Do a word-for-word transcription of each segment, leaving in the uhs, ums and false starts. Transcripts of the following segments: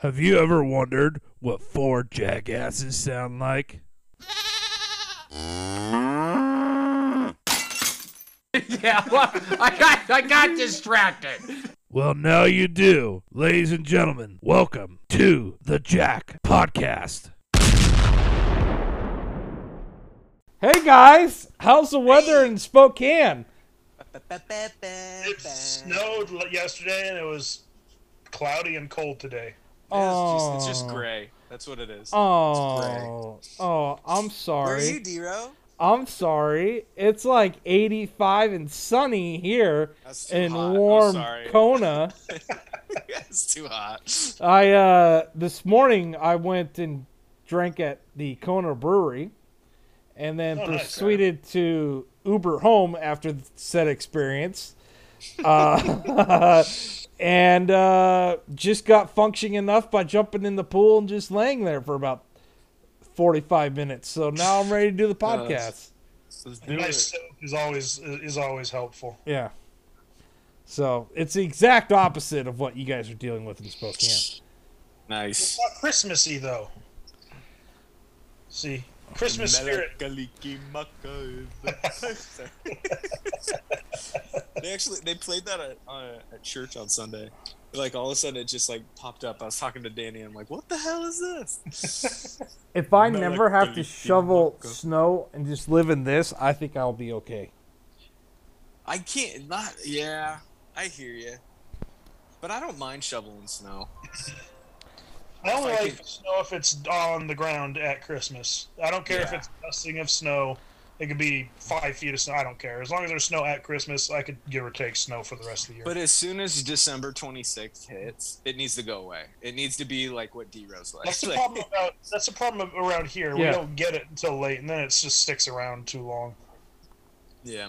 Have you ever wondered what four jackasses sound like? Yeah, well, I got, I got distracted. Well, now you do. Ladies and gentlemen, welcome to the Jack Podcast. Hey, guys. How's the weather in Spokane? It snowed yesterday, and it was cloudy and cold today. Oh. It's, just, it's just gray. That's what it is. Oh, it's gray. Oh, I'm sorry. Where are you, D-Row? I'm sorry. It's like eighty-five and sunny here in hot. warm Kona. It's too hot. I uh, this morning I went and drank at the Kona Brewery, and then oh, proceeded nice, to Uber home after said experience. Uh, and uh, just got functioning enough by jumping in the pool and just laying there for about forty-five minutes. So now I'm ready to do the podcast. Uh, let's do it. Nice soak is always is always helpful. Yeah. So it's the exact opposite of what you guys are dealing with in Spokane. Nice. It's not Christmassy though. See, Christmas spirit. They actually they played that at, uh, at church on Sunday. Like all of a sudden, it just like popped up. I was talking to Danny. And I'm like, "What the hell is this?" If I no, never like, have to shovel snow and just live in this, I think I'll be okay. I can't not. Yeah, I hear you, but I don't mind shoveling snow. I only like, like snow if it's on the ground at Christmas. I don't care yeah. if it's dusting of snow. It could be five feet of snow. I don't care. As long as there's snow at Christmas, I could give or take snow for the rest of the year. But as soon as December twenty-sixth hits, it needs to go away. It needs to be like what D-Rose likes. That's the like, problem about, that's the problem around here. Yeah. We don't get it until late, and then it just sticks around too long. Yeah.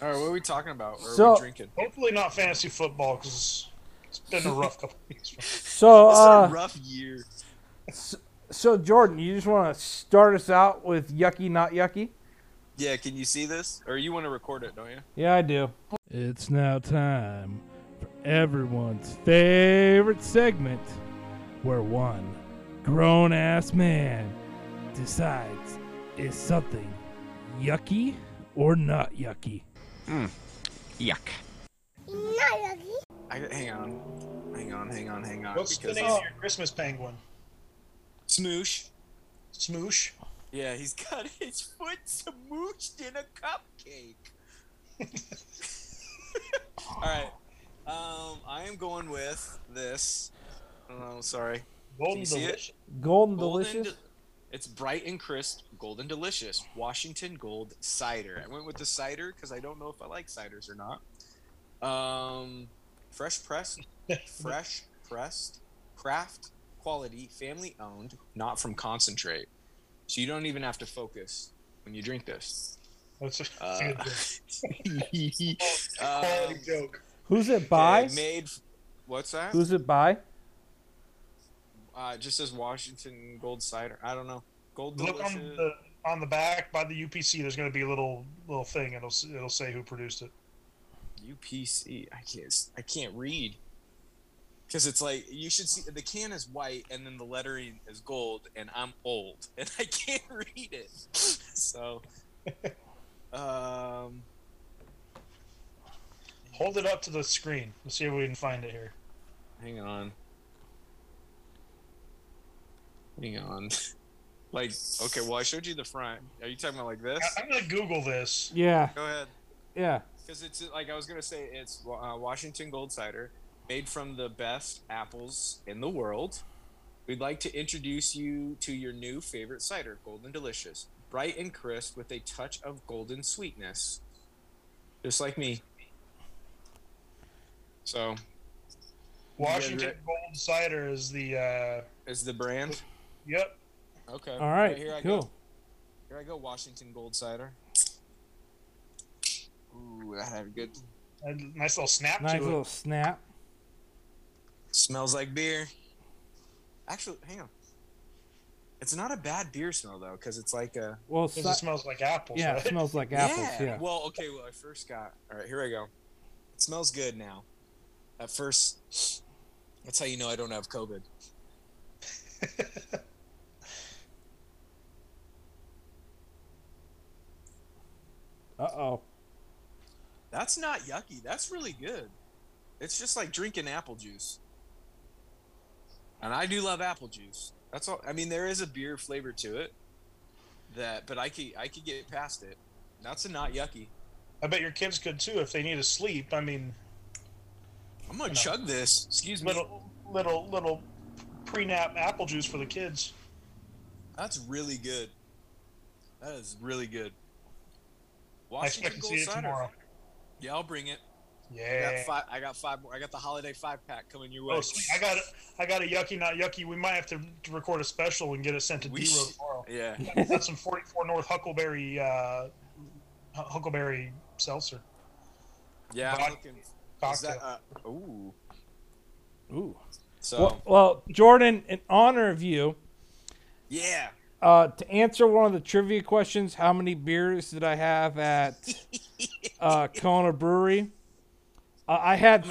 All right, what are we talking about? What so, are we drinking? Hopefully not fantasy football, because it's been a rough couple of years. So, it's uh, a rough year. So, So, Jordan, you just want to start us out with Yucky Not Yucky? Yeah, can you see this? Or you want to record it, don't you? Yeah, I do. It's now time for everyone's favorite segment, where one grown-ass man decides is something yucky or not yucky. Mm. Yuck. Not yucky. I, hang on. Hang on, hang on, hang on. What's the name of your Christmas penguin? Smoosh. Smoosh? Yeah, he's got his foot smooshed in a cupcake. Alright. Um, I am going with this. Oh, sorry. Golden Delicious. It? Golden, Golden Delicious? De- it's bright and crisp. Golden Delicious. Washington Gold Cider. I went with the cider because I don't know if I like ciders or not. Um, fresh pressed. Fresh pressed. Craft. Quality, family owned, not from concentrate. So you don't even have to focus when you drink this. That's a uh, quality um, joke. Who's it by? Made, what's that? Who's it by? Uh, it just says Washington Gold Cider. I don't know. Gold Look Delicious. on the on the back by the U P C. There's going to be a little little thing. It'll it'll say who produced it. U P C. I can't I can't read. Because it's like, you should see, the can is white, and then the lettering is gold, and I'm old, and I can't read it. So, um... hold it up to the screen. Let's see if we can find it here. Hang on. Hang on. Like, okay, well, I showed you the front. Are you talking about like this? I'm going to Google this. Yeah. Go ahead. Yeah. Because it's, like I was going to say, it's uh, Washington Gold Cider. Made from the best apples in the world. We'd like to introduce you to your new favorite cider, Golden Delicious. Bright and crisp with a touch of golden sweetness. Just like me. So. Washington Gold Cider is the... Uh, is the brand? Yep. Okay. All right. Right here I cool. go. Here I go, Washington Gold Cider. Ooh, that had a good... A nice little snap nice to it. Nice little snap. Smells like beer. Actually, hang on. It's not a bad beer smell, though, because it's like a... Well, it not, smells like apples, Yeah, right? It smells like apples, yeah. yeah. Well, okay, well, I first got... All right, here I go. It smells good now. At first, That's how you know I don't have COVID. Uh-oh. That's not yucky. That's really good. It's just like drinking apple juice. And I do love apple juice. That's all. I mean, there is a beer flavor to it, that, but I could I could get past it. That's a not yucky. I bet your kids could too if they need to sleep. I mean, I'm gonna chug know, this. Excuse me. Little little little pre-nap apple juice for the kids. That's really good. That is really good. Washington I expect Gold to see it Cider. Tomorrow. Yeah, I'll bring it. Yeah, I got five. I got five more. I got the holiday five pack coming your way. Oh, sweet. I got a, I got a yucky, not yucky. We might have to record a special and get it sent to D Road tomorrow. Yeah, that's some Forty-Four North Huckleberry uh, Huckleberry seltzer. Yeah, I'm looking. Is that, uh, ooh, ooh. So well, well, Jordan, in honor of you. Yeah. Uh, to answer one of the trivia questions, how many beers did I have at uh, Kona Brewery? Uh, I had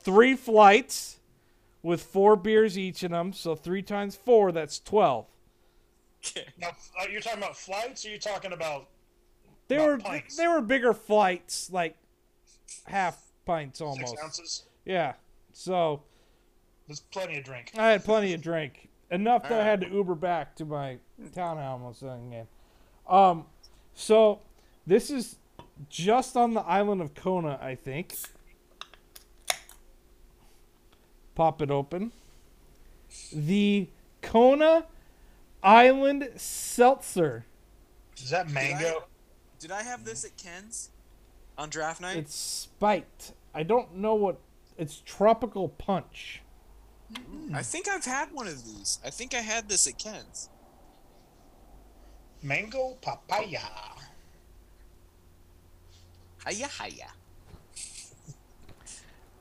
three flights with four beers each in them, so three times four, that's twelve. Now, uh, you're talking about flights, or you're talking about they were pints? They were bigger flights, like half pints almost. Six ounces. Yeah, so there's plenty of drink. I had plenty of drink. Enough that I had to Uber back to my town almost again. Um, so this is just on the island of Kona, I think. Pop it open. The Kona Island Seltzer. Is that mango? Did I, did I have this at Ken's on draft night? It's spiked. I don't know what. It's tropical punch. I think I've had one of these. I think I had this at Ken's. Mango papaya. Hiya, hiya.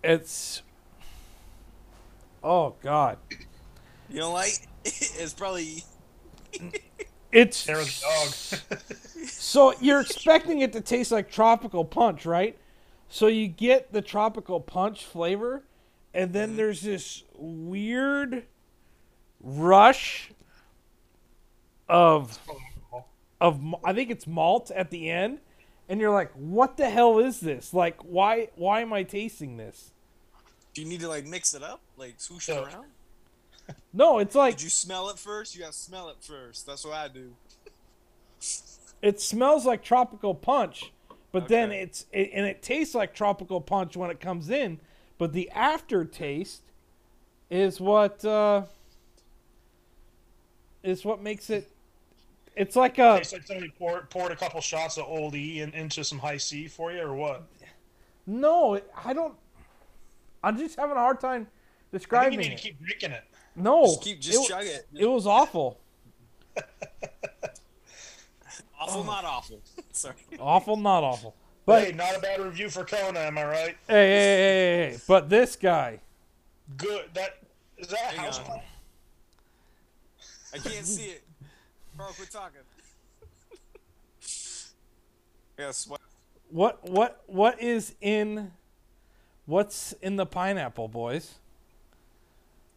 It's... Oh, God. You don't like... It's probably... It's... There was a dog. So you're expecting it to taste like tropical punch, right? So you get the tropical punch flavor... And then there's this weird rush of, of I think it's malt at the end. And you're like, what the hell is this? Like, why why am I tasting this? Do you need to, like, mix it up? Like, swoosh it around? No, it's like... Did you smell it first? You got to smell it first. That's what I do. It smells like tropical punch. But okay. then it's... It, and it tastes like tropical punch when it comes in. But the aftertaste is what uh, is what makes it. It's like a. It's like somebody poured, poured a couple shots of Old E and into some High C for you, or what? No, I don't. I'm just having a hard time describing. I think you need it. To keep drinking it. No, just keep just it, chug it. It was awful. Awful, not awful. Sorry. Awful, not awful. But, hey, not a bad review for Kona, am I right? Hey, hey, hey, hey. But this guy. Good. That, is that a house plant? I can't see it. Bro, quit talking. Yes. What, what, what is in, what's in the pineapple, boys?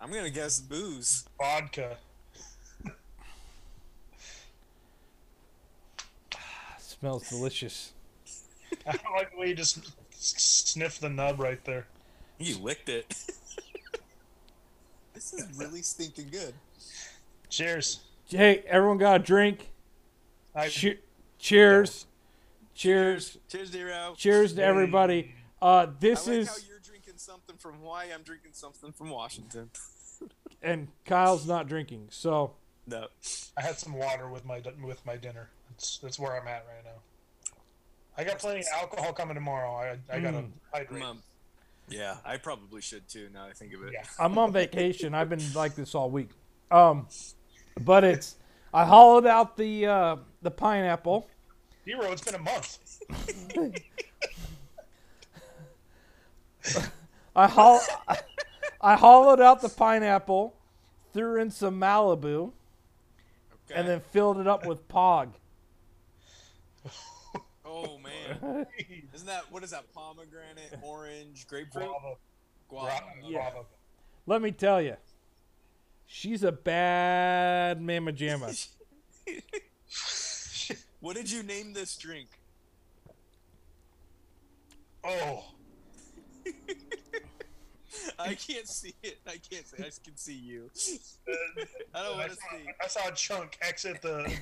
I'm going to guess booze. Vodka. Smells delicious. I don't like the way you just sniffed the nub right there. You licked it. This is really stinking good. Cheers. Hey, everyone got a drink. I, che- cheers. Yeah. Cheers. Cheers, Zero. Cheers to everybody. Uh, this I like is. How you're drinking something from Hawaii. I'm drinking something from Washington. And Kyle's not drinking, so. No. I had some water with my with my dinner. That's that's where I'm at right now. I got plenty of alcohol coming tomorrow. I I gotta mm. hydrate. Um, yeah, I probably should too. Now that I think of it. Yeah. I'm on vacation. I've been like this all week. Um, but it's I hollowed out the uh, the pineapple. Zero. It's been a month. I holl I, I hollowed out the pineapple, threw in some Malibu, okay. and then filled it up with Pog. Oh, man. Isn't that, what is that, pomegranate, orange, grapefruit? Guava. Guava. Yeah. Guava. let me tell you, she's a bad mamma jamma. What did you name this drink? Oh. I can't see it. I can't see. I can see you. I don't want to see. I saw a chunk exit the,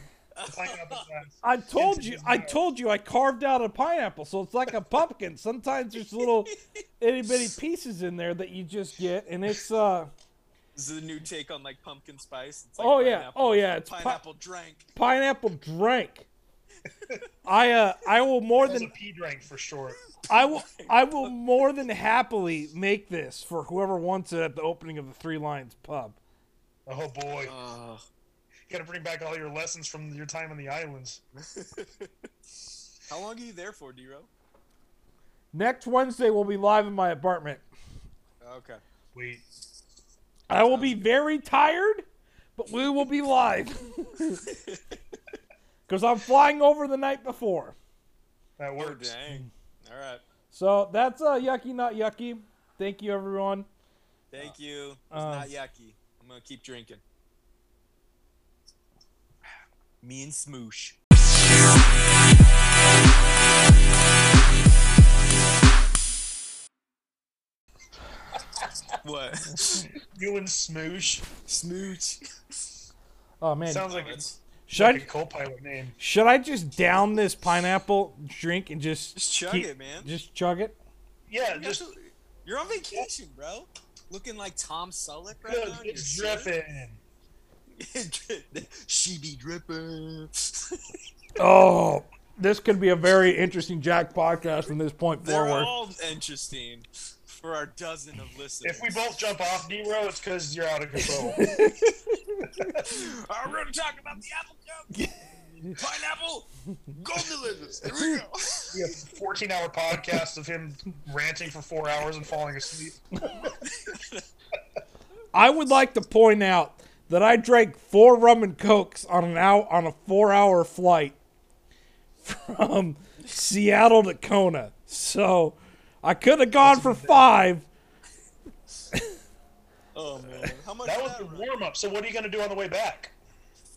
the pineapple. I told you. I told you. I carved out a pineapple, so it's like a pumpkin. Sometimes there's little itty bitty pieces in there that you just get, and it's uh. This is a new take on like pumpkin spice. It's like oh yeah! Oh yeah! It's pineapple pi- drink. Pineapple drink. I uh I will more That's than a pea drink for short. I will I will more than happily make this for whoever wants it at the opening of the Three Lions Pub. Oh boy! Uh, you gotta bring back all your lessons from your time in the islands. How long are you there for, D-Ro? Next Wednesday we'll be live in my apartment. Okay. Wait. I will be very tired, but we will be live. Because I'm flying over the night before. That works. Oh, dang. All right. So that's uh, Yucky Not Yucky. Thank you, everyone. Thank you. It's uh, not yucky. I'm going to keep drinking. Me and Smoosh. What? You and Smoosh. Smooch. Oh, man. Sounds like it's like I, a co-pilot name. Should I just down this pineapple drink and just... Just chug keep, it, man. Just chug it? Yeah, just... Actually, you're on vacation, bro. Looking like Tom Selleck right Look, now. It's dripping. She be dripping. Oh, this could be a very interesting Jack podcast from this point They're forward. They're all interesting. For our dozen of listeners. If we both jump off, D-Ro, it's because you're out of control. I'm going to talk about the apple cup. Pineapple. Golden Delicious. There we go. We have a fourteen-hour podcast of him ranting for four hours and falling asleep. I would like to point out that I drank four rum and cokes on an hour, on a four-hour flight from Seattle to Kona. So... I could have gone for five. Oh, man. How much that was the warm-up, so what are you going to do on the way back?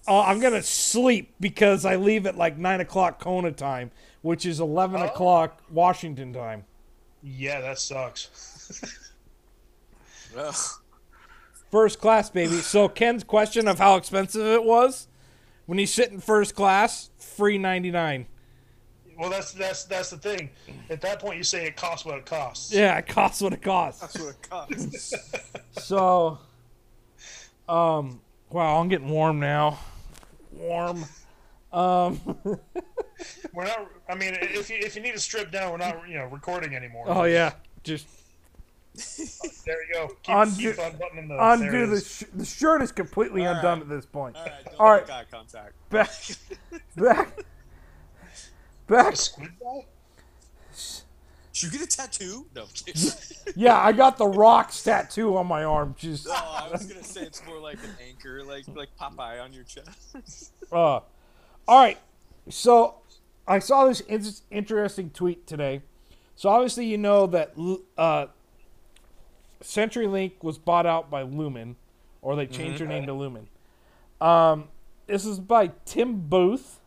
Uh, I'm going to sleep because I leave at like nine o'clock Kona time, which is eleven oh. o'clock Washington time. Yeah, that sucks. First class, baby. So Ken's question of how expensive it was, when you sit in first class, free ninety-nine dollars. Well, that's that's that's the thing. At that point, you say it costs what it costs. Yeah, it costs what it costs. That's what it costs. So, um, wow, I'm getting warm now. Warm. Um, we're not. I mean, if you if you need to strip down, we're not you know recording anymore. Oh yeah, just. There you go. Keep, undo keep unbuttoning the, undo the, sh- the shirt is completely All undone right. at this point. All right. Don't All right. Eye contact. Back. Back. Back. Did you get a tattoo? No. Yeah, I got the Rock's tattoo on my arm. Just. Oh, I was gonna say it's more like an anchor, like like Popeye on your chest. uh, all right. So I saw this in- interesting tweet today. So obviously you know that uh, CenturyLink was bought out by Lumen, or they changed mm-hmm. their name to Lumen. Um, this is by Tim Booth.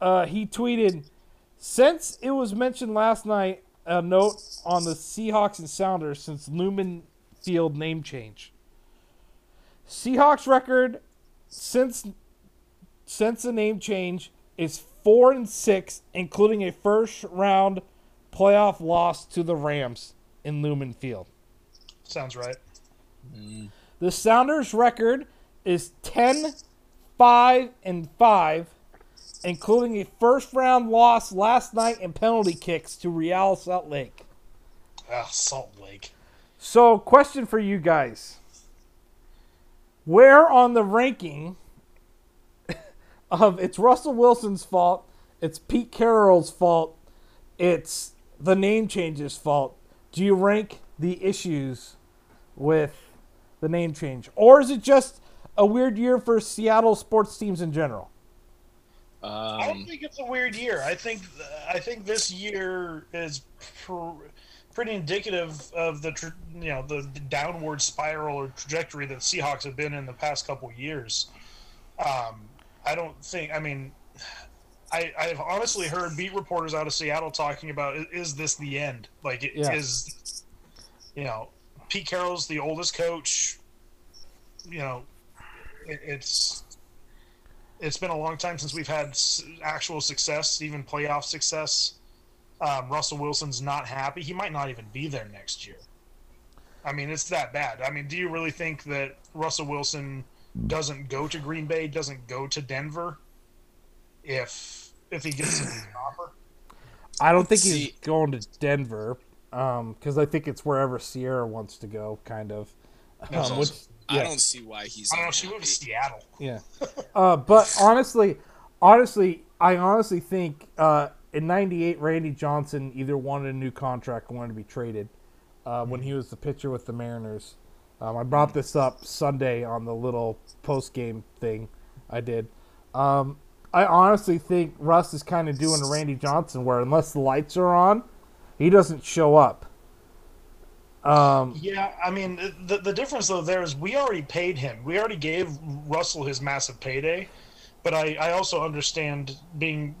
Uh, he tweeted, since it was mentioned last night, a note on the Seahawks and Sounders since Lumen Field name change. Seahawks record since since the name change is four and six, including a first round playoff loss to the Rams in Lumen Field. Sounds right. Mm. The Sounders record is ten five and five. Including a first-round loss last night and penalty kicks to Real Salt Lake. Ah, Salt Lake. So, question for you guys. Where on the ranking of it's Russell Wilson's fault, it's Pete Carroll's fault, it's the name change's fault, do you rank the issues with the name change? Or is it just a weird year for Seattle sports teams in general? Um, I don't think it's a weird year. I think I think this year is pr- pretty indicative of the tra- you know the downward spiral or trajectory that Seahawks have been in the past couple years. Um, I don't think. I mean, I I've honestly heard beat reporters out of Seattle talking about is, is this the end? Like, it, yeah. is you know Pete Carroll's the oldest coach. You know, it, it's. It's been a long time since we've had actual success, even playoff success. Um, Russell Wilson's not happy. He might not even be there next year. I mean, it's that bad. I mean, do you really think that Russell Wilson doesn't go to Green Bay, doesn't go to Denver if if he gets an offer? I don't think he's going to Denver because um, I think it's wherever Sierra wants to go, kind of. Um, which, yeah. I don't see why he's. I don't know. She went to Seattle. Yeah, uh, but honestly, honestly, I honestly think uh, in ninety-eight, Randy Johnson either wanted a new contract or wanted to be traded uh, when he was the pitcher with the Mariners. Um, I brought this up Sunday on the little post-game thing I did. Um, I honestly think Russ is kind of doing a Randy Johnson where unless the lights are on, he doesn't show up. Um, yeah, I mean, the the difference, though, there is we already paid him. We already gave Russell his massive payday, but I, I also understand being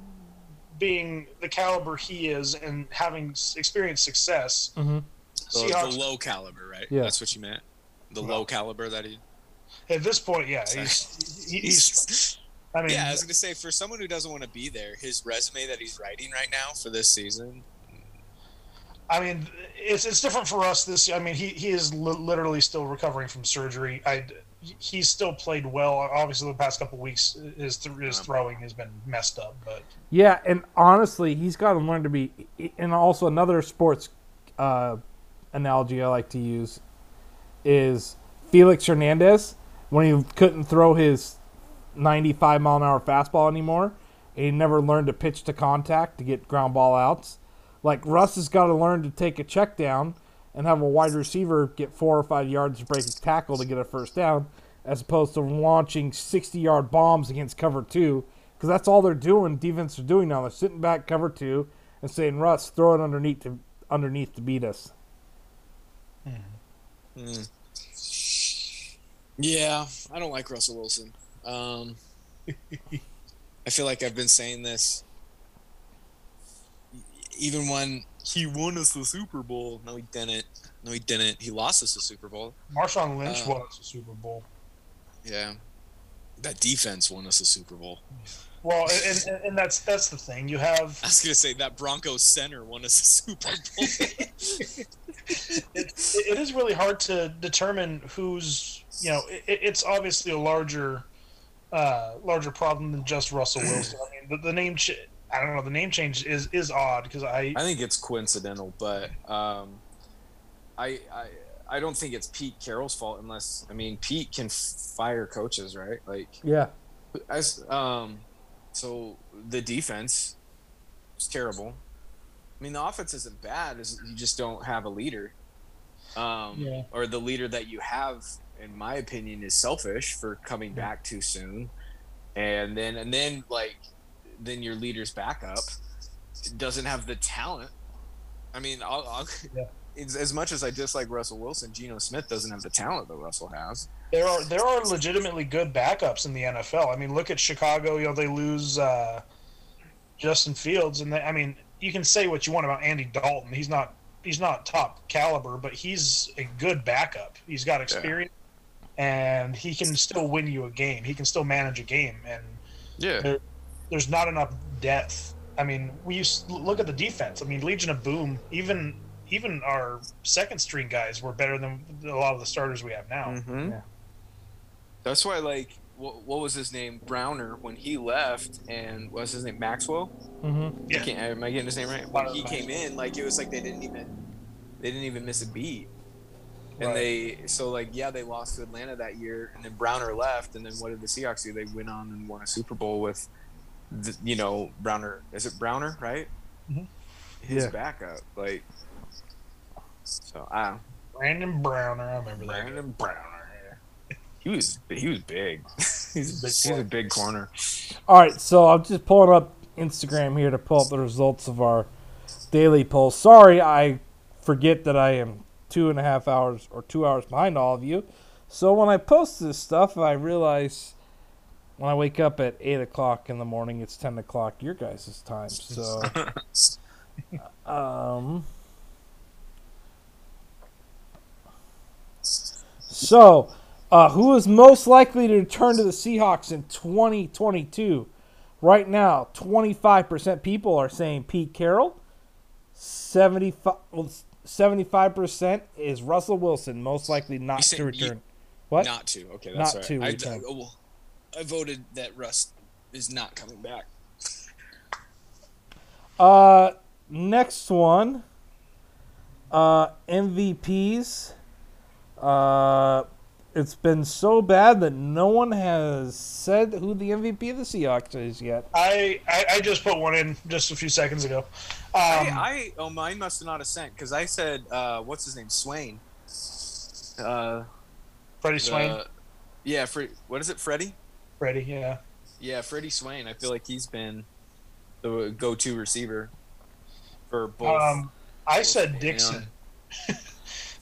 being the caliber he is and having experienced success. Mm-hmm. So Seahawks, the low caliber, right? Yeah. That's what you meant? The well, low caliber that he... At this point, yeah. He's, he, he's, I mean, yeah, I was going to say, for someone who doesn't want to be there, his resume that he's writing right now for this season... I mean, it's it's different for us this year. I mean, he, he is li- literally still recovering from surgery. I, he's still played well. Obviously, the past couple of weeks, his, th- his throwing has been messed up. But yeah, and honestly, he's got to learn to be – and also another sports uh, analogy I like to use is Felix Hernandez when he couldn't throw his ninety-five mile an hour fastball anymore, and he never learned to pitch to contact to get ground ball outs. Like, Russ has got to learn to take a check down and have a wide receiver get four or five yards to break a tackle to get a first down as opposed to launching sixty-yard bombs against cover two because that's all they're doing, defense are doing now. They're sitting back cover two and saying, Russ, throw it underneath to, underneath to beat us. Mm-hmm. Mm. Yeah, I don't like Russell Wilson. Um, I feel like I've been saying this. Even when he won us the Super Bowl. No, he didn't. No, he didn't. He lost us the Super Bowl. Marshawn Lynch uh, won us the Super Bowl. Yeah. That defense won us the Super Bowl. Well, and, and, and that's that's the thing. You have... I was going to say, that Broncos center won us the Super Bowl. it, it is really hard to determine who's... You know, it, it's obviously a larger uh, larger problem than just Russell Wilson. I mean, the, the name... Ch- I don't know. The name change is, is odd because I I think it's coincidental, but um, I, I I don't think it's Pete Carroll's fault unless I mean Pete can fire coaches, right? Like yeah, as um, so the defense is terrible. I mean the offense isn't bad; it's, you just don't have a leader, um, yeah. or the leader that you have, in my opinion, is selfish for coming back too soon, and then and then like. Then your leader's backup doesn't have the talent. I mean, I'll, I'll, yeah. it's, as much as I dislike Russell Wilson, Geno Smith doesn't have the talent that Russell has. There are there are legitimately good backups in the N F L. I mean, look at Chicago. You know, they lose uh, Justin Fields, and they, I mean, you can say what you want about Andy Dalton. He's not he's not top caliber, but he's a good backup. He's got experience, yeah. and he can still win you a game. He can still manage a game, and yeah. There's not enough depth. I mean, we used to look at the defense. I mean, Legion of Boom. Even even our second string guys were better than a lot of the starters we have now. Mm-hmm. Yeah. That's why, like, what, what was his name? Browner when he left, and what was his name? Maxwell. Mm-hmm. Yeah. I can't, am I getting his name right? When he came in, like it was like they didn't even they didn't even miss a beat. And right. they so like yeah they lost to Atlanta that year, and then Browner left, and then what did the Seahawks do? They went on and won a Super Bowl with. The, you know, Browner. Is it Browner, right? Mm-hmm. His yeah. backup. Like, so, I don't know. Brandon Browner. I remember Brandon that. Brandon Browner. Yeah. He was he was big. he's, a big he's a big corner. All right, so I'm just pulling up Instagram here to pull up the results of our daily poll. Sorry, I forget that I am two and a half hours or two hours behind all of you. So when I post this stuff, I realize when I wake up at eight o'clock in the morning, it's ten o'clock your guys' time. So, um, so uh, who is most likely to return to the Seahawks in twenty twenty-two? Right now, twenty-five percent people are saying Pete Carroll. seventy-five, well, seventy-five percent is Russell Wilson, most likely not to return. Ye- what? Not to. Okay, that's not right. To I, I, I voted that Russ is not coming back. Uh, next one. Uh, M V Ps. Uh, it's been so bad that no one has said who the M V P of the Seahawks is yet. I, I, I just put one in just a few seconds ago. Um, I, I oh mine must have not have sent because I said uh, what's his name Swain, uh, Freddie Swain. Uh, yeah, Fre- what is it, Freddie? Freddie, yeah, yeah, Freddie Swain. I feel like he's been the go-to receiver for both. Um, I both said Dixon.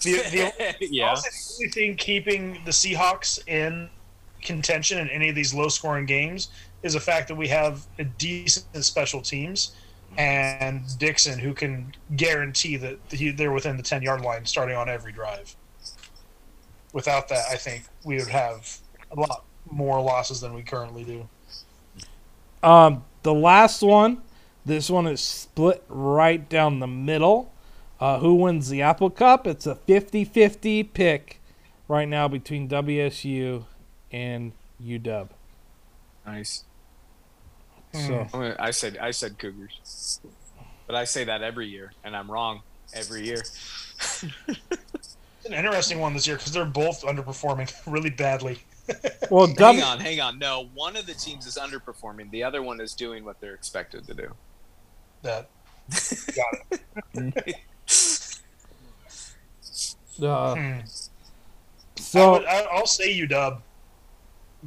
The, the yeah. only thing keeping the Seahawks in contention in any of these low-scoring games is the fact that we have a decent special teams and Dixon, who can guarantee that he, they're within the ten-yard line starting on every drive. Without that, I think we would have a lot more losses than we currently do. Um, the last one, this one is split right down the middle. Uh, who wins the Apple Cup? It's a fifty-fifty pick right now between W S U and U W. Nice. So mm. I said I said Cougars, but I say that every year, and I'm wrong every year. It's an interesting one this year because they're both underperforming really badly. Well, w- hang on, hang on. No, one of the teams is underperforming. The other one is doing what they're expected to do. That got it. Uh, hmm. So I would, I, I'll say U W,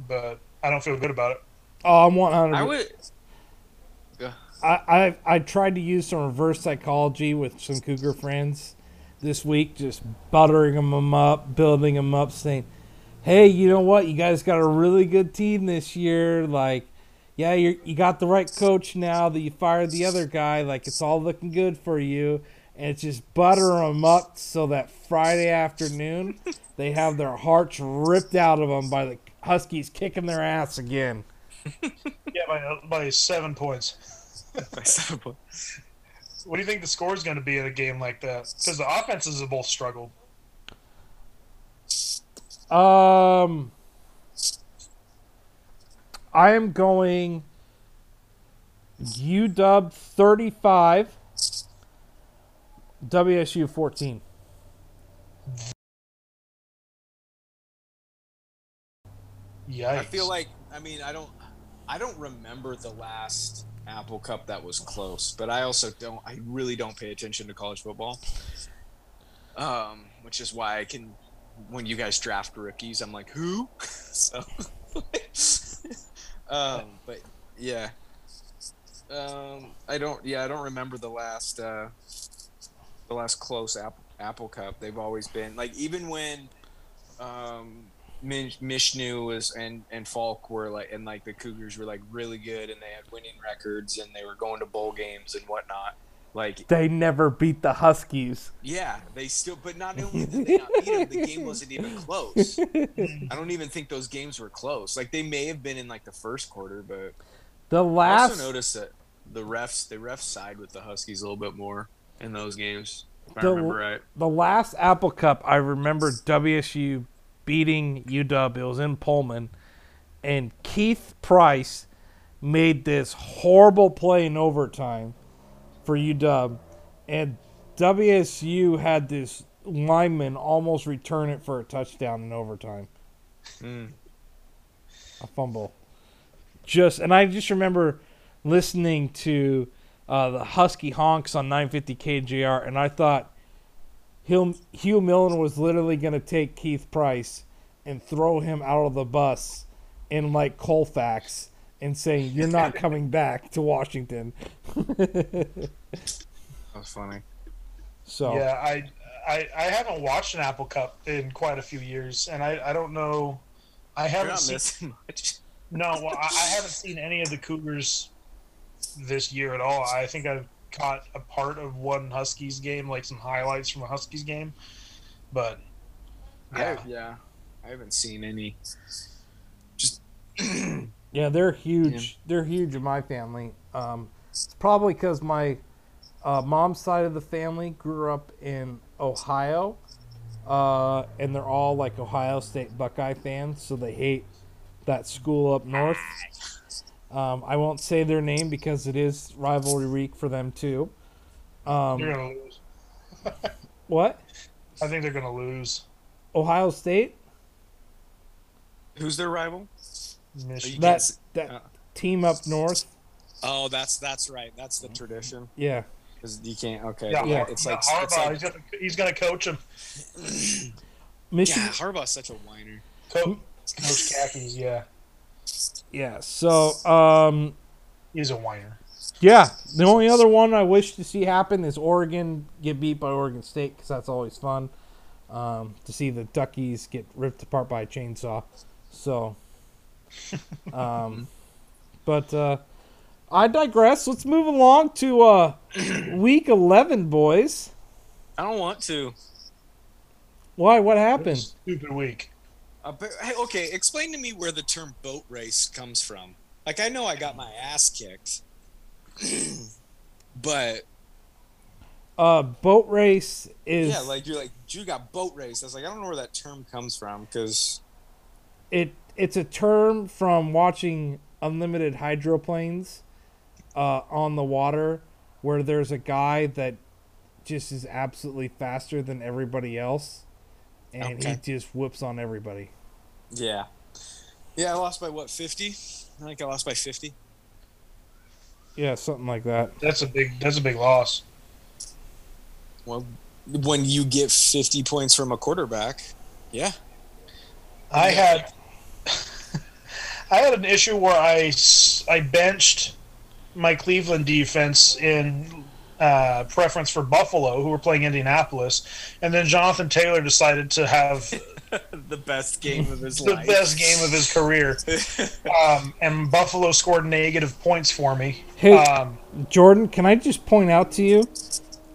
but I don't feel good about it. Oh, I'm one hundred. I would. Yeah. I, I I tried to use some reverse psychology with some Cougar friends this week, just buttering them up, building them up, saying, "Hey, you know what? You guys got a really good team this year. Like, yeah, you you got the right coach now that you fired the other guy. Like, it's all looking good for you." And it's just butter them up so that Friday afternoon they have their hearts ripped out of them by the Huskies kicking their ass again. Yeah, by, by seven points. By seven points. What do you think the score is going to be in a game like that? Because the offenses have both struggled. Um, I am going U W thirty-five. W S U fourteen. Yikes. I feel like I mean I don't I don't remember the last Apple Cup that was close, but I also don't I really don't pay attention to college football. Um, which is why I can when you guys draft rookies, I'm like, who? So um but yeah. Um I don't yeah, I don't remember the last uh the last close Apple, Apple Cup. They've always been like, even when um, Mishnu was and, and Falk were like, and like the Cougars were like really good and they had winning records and they were going to bowl games and whatnot. Like they never beat the Huskies. Yeah, they still. But not only did they not beat them, the game wasn't even close. I don't even think those games were close. Like they may have been in like the first quarter, but the last. I also noticed that the refs the refs side with the Huskies a little bit more in those games, if the, I remember right. The last Apple Cup, I remember W S U beating U W. It was in Pullman. And Keith Price made this horrible play in overtime for U W. And W S U had this lineman almost return it for a touchdown in overtime. Mm. A fumble. Just And I just remember listening to Uh, the Husky honks on nine fifty K J R, and I thought Hugh, Hugh Millen was literally going to take Keith Price and throw him out of the bus in, like, Colfax and say, you're not coming back to Washington. That was funny. So yeah, I, I I haven't watched an Apple Cup in quite a few years, and I, I don't know. I haven't You're not seen missing much. No, well, I, I haven't seen any of the Cougars this year at all. I think I've caught a part of one Huskies game, like some highlights from a Huskies game, but yeah, I, yeah, I haven't seen any. Just yeah, they're huge. Yeah. They're huge in my family. Um, it's probably because my uh, mom's side of the family grew up in Ohio, uh, and they're all like Ohio State Buckeye fans, so they hate that school up north. Um, I won't say their name because it is rivalry week for them too. Um, You're gonna lose. What? I think they're gonna lose. Ohio State. Who's their rival? Michigan. That that uh, team up north. Oh, that's that's right. That's the tradition. Yeah. Because you can't. Okay. Yeah. yeah. It's, yeah like, Harbaugh, it's like he's gonna he's gonna coach him. Michigan. Yeah, Harbaugh's such a whiner. Coach, Coach Khakis, yeah. Yeah, so um, he's a whiner. Yeah, the only other one I wish to see happen is Oregon get beat by Oregon State because that's always fun um, to see the Duckies get ripped apart by a chainsaw. So, um, but uh, I digress. Let's move along to uh, week eleven, boys. I don't want to. Why? What happened? Stupid week. Uh, but, hey, okay, explain to me where the term boat race comes from. Like, I know I got my ass kicked, but... Uh, boat race is... Yeah, like, you're like, you got boat race. I was like, I don't know where that term comes from, because... It, it's a term from watching Unlimited Hydroplanes uh, on the water, where there's a guy that just is absolutely faster than everybody else. And okay. he just whoops on everybody. Yeah. Yeah, I lost by, what, fifty? I think I lost by fifty. Yeah, something like that. That's a big That's a big loss. Well, when you get fifty points from a quarterback, yeah. I had I had an issue where I, I benched my Cleveland defense in – Uh, preference for Buffalo, who were playing Indianapolis, and then Jonathan Taylor decided to have the best game of his the life. best game of his career, um, and Buffalo scored negative points for me. Hey, um, Jordan, can I just point out to you,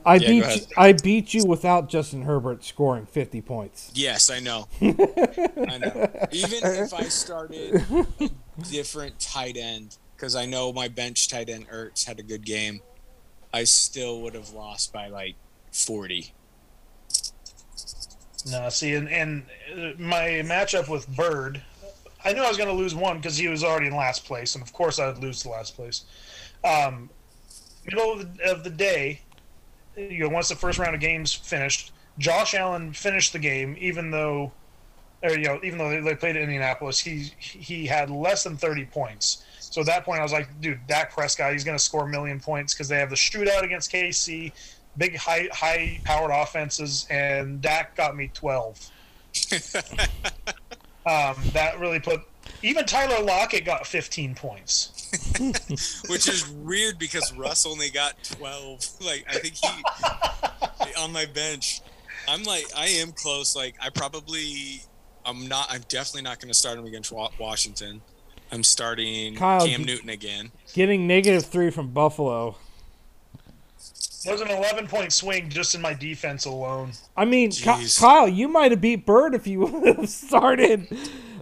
I yeah, beat you, I beat you without Justin Herbert scoring fifty points. Yes, I know. I know. Even if I started a different tight end, because I know my bench tight end Ertz had a good game. I still would have lost by, like, forty. No, see, and, and my matchup with Bird, I knew I was going to lose one because he was already in last place, and of course I would lose to last place. Um, middle of the, of the day, you know, once the first round of games finished, Josh Allen finished the game, even though, or, you know, even though they, they played at Indianapolis, he he had less than thirty points. So at that point, I was like, dude, Dak Prescott, he's going to score a million points because they have the shootout against K C, big high, high-powered offenses, and Dak got me twelve. um, that really put – even Tyler Lockett got fifteen points. Which is weird because Russ only got twelve. Like, I think he – on my bench. I'm like – I am close. Like, I probably – I'm not – I'm definitely not going to start him against Washington. I'm starting Kyle, Cam Newton again. Getting negative three from Buffalo. That was an eleven-point swing just in my defense alone. I mean, Jeez. Kyle, you might have beat Bird if you would have started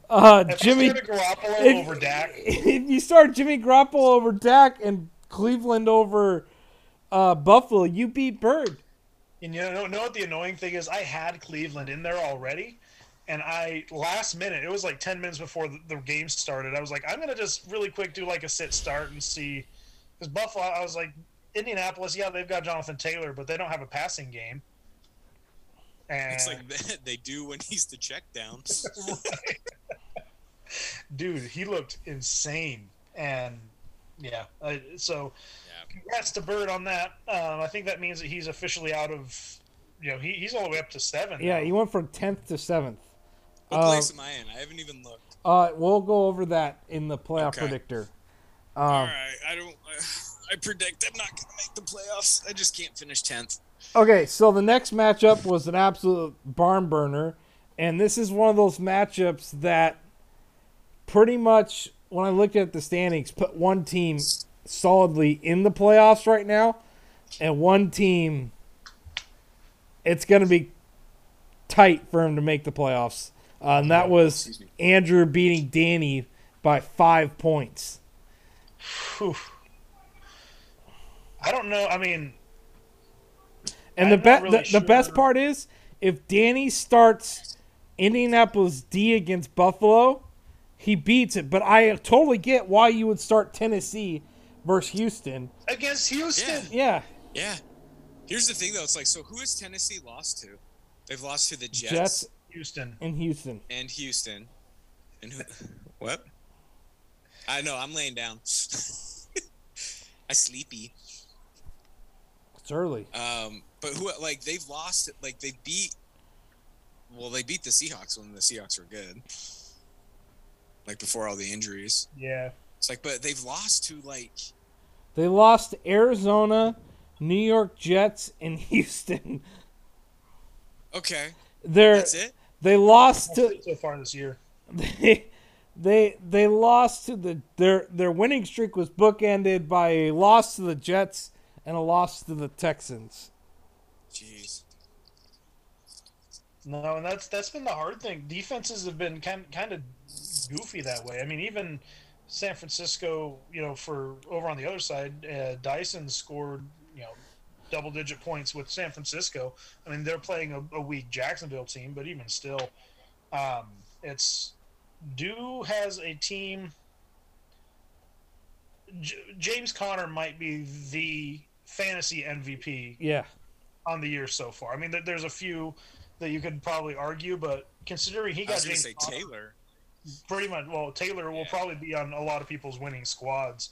uh, Jimmy Garoppolo if, over Dak. If you start Jimmy Garoppolo over Dak and Cleveland over uh, Buffalo, you beat Bird. And you know, know what the annoying thing is? I had Cleveland in there already. And I, last minute, it was like ten minutes before the, the game started, I was like, I'm going to just really quick do like a sit-start and see. Because Buffalo, I was like, Indianapolis, yeah, they've got Jonathan Taylor, but they don't have a passing game. And it's like that they do when he's the check down. Dude, he looked insane. And, yeah, I, so yeah. Congrats to Bird on that. Um, I think that means that he's officially out of, you know, he, he's all the way up to seven. Yeah, now. He went from tenth to seventh. What uh, place am I in? I haven't even looked. Uh, we'll go over that in the playoff okay. predictor. Um, All right. I don't. I, I predict I'm not going to make the playoffs. I just can't finish tenth. Okay, so the next matchup was an absolute barn burner, and this is one of those matchups that pretty much, when I looked at the standings, put one team solidly in the playoffs right now, and one team, it's going to be tight for him to make the playoffs. Uh, and that was Andrew beating Danny by five points. Whew. I don't know. I mean, and the, be- really the, sure. the best part is if Danny starts Indianapolis D against Buffalo, he beats it. But I totally get why you would start Tennessee versus Houston. Against Houston. Yeah. Yeah. yeah. Here's the thing, though. It's like, so who has Tennessee lost to? They've lost to the Jets. Jets. Houston. And Houston. And Houston. And who? What? I know. I'm laying down. I sleepy. It's early. Um, but who? Like they've lost. Like they beat. Well, they beat the Seahawks when the Seahawks were good. Like before all the injuries. Yeah. It's like, but they've lost to like. They lost to Arizona, New York Jets, and Houston. Okay. They're, That's it. They lost to so far this year. They, they, they lost to the their their winning streak was bookended by a loss to the Jets and a loss to the Texans. Jeez. No, and that's that's been the hard thing. Defenses have been kind kind of goofy that way. I mean, even San Francisco, you know, for over on the other side, uh, Dyson scored, you know, double-digit points with San Francisco. I mean, they're playing a, a weak Jacksonville team, but even still, um, it's Dew has a team. J- James Conner might be the fantasy M V P. Yeah. On the year so far. I mean, th- there's a few that you could probably argue, but considering he got I was James say Conner, Taylor, pretty much. Well, Taylor yeah. will probably be on a lot of people's winning squads.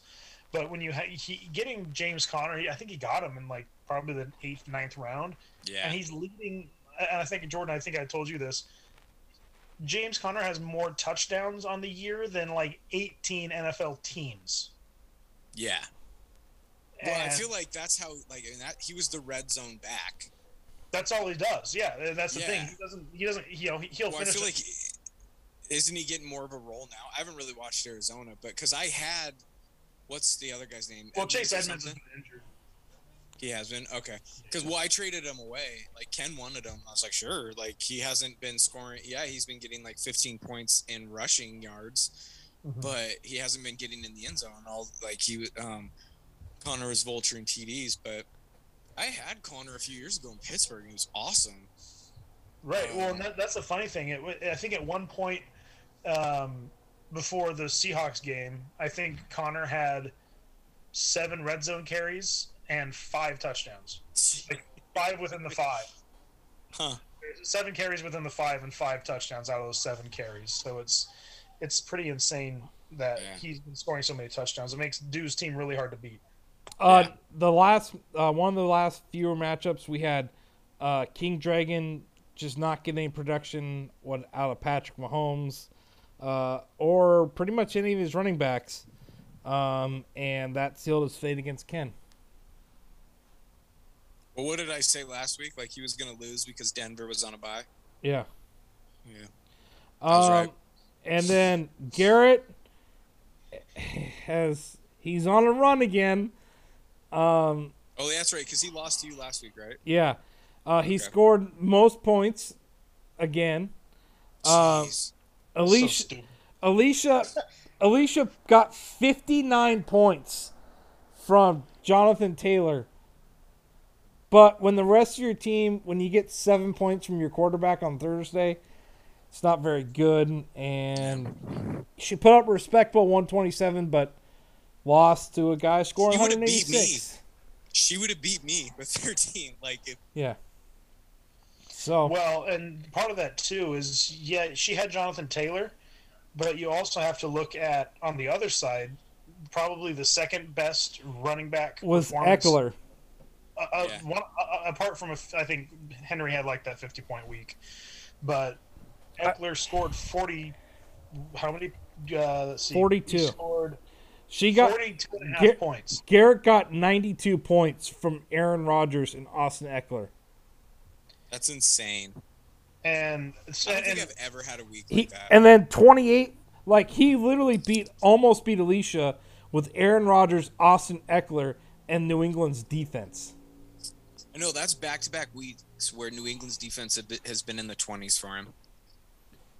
But when you ha- he, getting James Conner, he, I think he got him in like probably the eighth, ninth round. Yeah. And he's leading. And I think, Jordan, I think I told you this. James Conner has more touchdowns on the year than like eighteen N F L teams. Yeah. And well, I feel like that's how, like, that, he was the red zone back. That's all he does. Yeah. That's the yeah. thing. He doesn't, he doesn't, you know, he'll well, finish. I feel like, isn't he getting more of a role now? I haven't really watched Arizona, but because I had. What's the other guy's name? Well, Chase Edmonds has been injured. He has been? Okay. Because, well, I traded him away. Like, Ken wanted him. I was like, sure. Like, he hasn't been scoring. Yeah, he's been getting, like, fifteen points in rushing yards. Mm-hmm. But he hasn't been getting in the end zone. All Like, he um, Conner was vulturing T Ds. But I had Conner a few years ago in Pittsburgh, and he was awesome. Right. Um, well, and that, that's the funny thing. It, I think at one point um, – before the Seahawks game, I think Conner had seven red zone carries and five touchdowns. Like five within the five. Huh. Seven carries within the five and five touchdowns out of those seven carries. So it's it's pretty insane that yeah. he's been scoring so many touchdowns. It makes Dew's team really hard to beat. Uh, yeah. The last uh, one of the last fewer matchups we had uh, King Dragon just not getting any production out of Patrick Mahomes. Uh, or pretty much any of his running backs, um, and that sealed his fate against Ken. Well, what did I say last week? Like he was going to lose because Denver was on a bye. Yeah, yeah. Um, I was right. And then Garrett has he's on a run again. Um, oh, that's right, because he lost to you last week, right? Yeah, uh, he okay. scored most points again. Jeez. Uh, Alicia, so Alicia, Alicia got fifty-nine points from Jonathan Taylor. But when the rest of your team, when you get seven points from your quarterback on Thursday, it's not very good. And she put up a respectable one twenty-seven, but lost to a guy scoring one eighty-six. She would have beat me. She would have beat me with thirteen. Like if- yeah. So. Well, and part of that, too, is, yeah, she had Jonathan Taylor, but you also have to look at, on the other side, probably the second-best running back was performance. Eckler. Uh, uh, yeah. one, uh, apart from, a, I think, Henry had, like, that fifty-point week. But Eckler I, scored forty – how many? Uh, let's see. forty-two. He scored She got forty-two and a half Garrett, points. Garrett got ninety-two points from Aaron Rodgers and Austin Eckler. That's insane. And so, I don't think and, I've ever had a week like he, that. And then twenty-eight, like he literally beat almost beat Alicia with Aaron Rodgers, Austin Eckler, and New England's defense. I know that's back-to-back weeks where New England's defense has been in the twenties for him.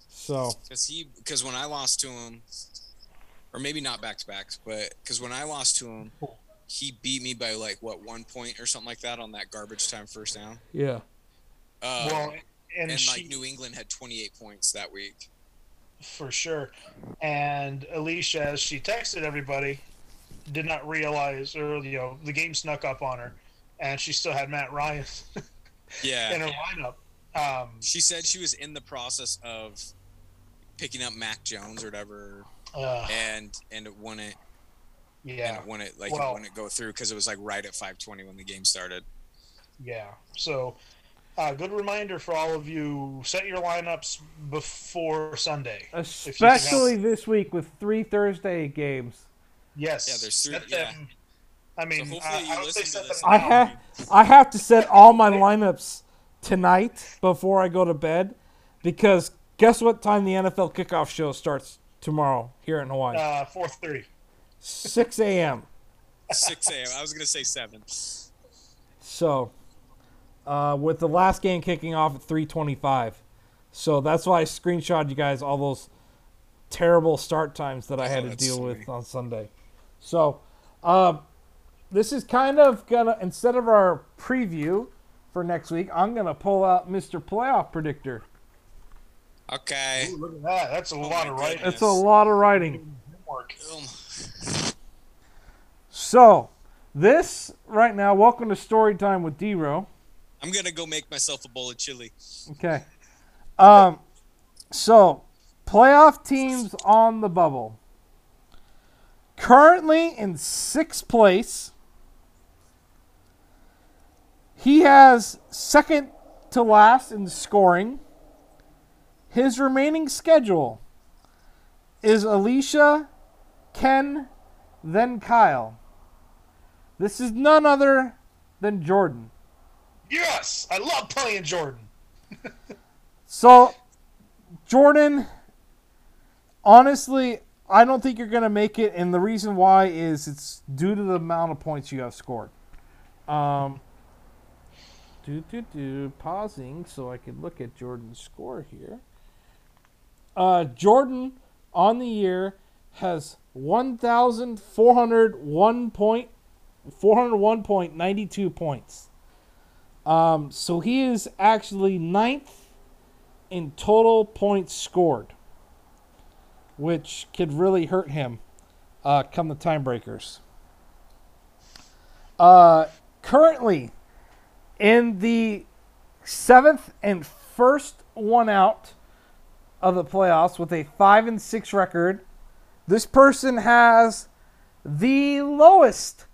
So, because he, because when I lost to him, or maybe not back-to-backs, but because when I lost to him, he beat me by like what one point or something like that on that garbage time first down. Yeah. Uh, well, and, and she, like New England had twenty-eight points that week, for sure. And Alicia, as she texted everybody, did not realize, or you know, the game snuck up on her, and she still had Matt Ryan. Yeah. In her lineup. Um, she said she was in the process of picking up Mac Jones or whatever, uh, and and it wouldn't. Yeah. And it wouldn't like well, it wouldn't go through because it was like right at five twenty when the game started. Yeah. So. Uh, good reminder for all of you, set your lineups before Sunday. Especially this week with three Thursday games. Yes. Yeah, there's three. Yeah. Them, I mean, so uh, you I, listen to this I, have, I have to set all my lineups tonight before I go to bed because guess what time the N F L kickoff show starts tomorrow here in Hawaii? Uh, four thirty. six a.m. six a.m. I was going to say seven. So... Uh, with the last game kicking off at three twenty-five. So that's why I screenshot you guys all those terrible start times that I had oh, to deal funny. with on Sunday. So uh, this is kind of going to, instead of our preview for next week, I'm going to pull out Mister Playoff Predictor. Okay. Ooh, look at that. That's a oh lot of writing. That's a lot of writing. So this right now, welcome to Story Time with D-Row. I'm going to go make myself a bowl of chili. Okay. Um, so, playoff teams on the bubble. Currently in sixth place, he has second to last in scoring. His remaining schedule is Alicia, Ken, then Kyle. This is none other than Jordan. Yes, I love playing Jordan. So, Jordan, honestly, I don't think you're going to make it, and the reason why is it's due to the amount of points you have scored. Um, do do do. Pausing so I can look at Jordan's score here. Uh, Jordan on the year has one thousand four hundred one point ninety-two points. Um, so he is actually ninth in total points scored, which could really hurt him uh, come the timebreakers. Uh, currently, in the seventh and first one out of the playoffs with a five and six record, this person has the lowest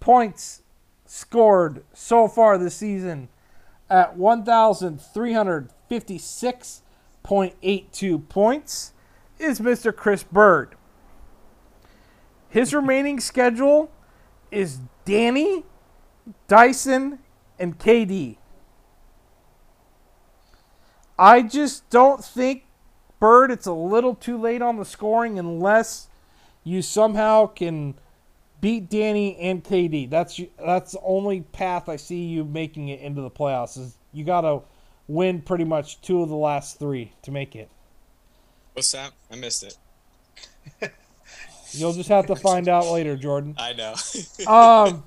points scored so far this season at one thousand three hundred fifty-six point eight two points is Mister Chris Bird. His remaining schedule is Danny, Dyson, and K D. I just don't think, Bird, it's a little too late on the scoring unless you somehow can beat Danny and K D. That's that's the only path I see you making it into the playoffs. Is you got to win pretty much two of the last three to make it. What's that? I missed it. You'll just have to find out later, Jordan. I know. um,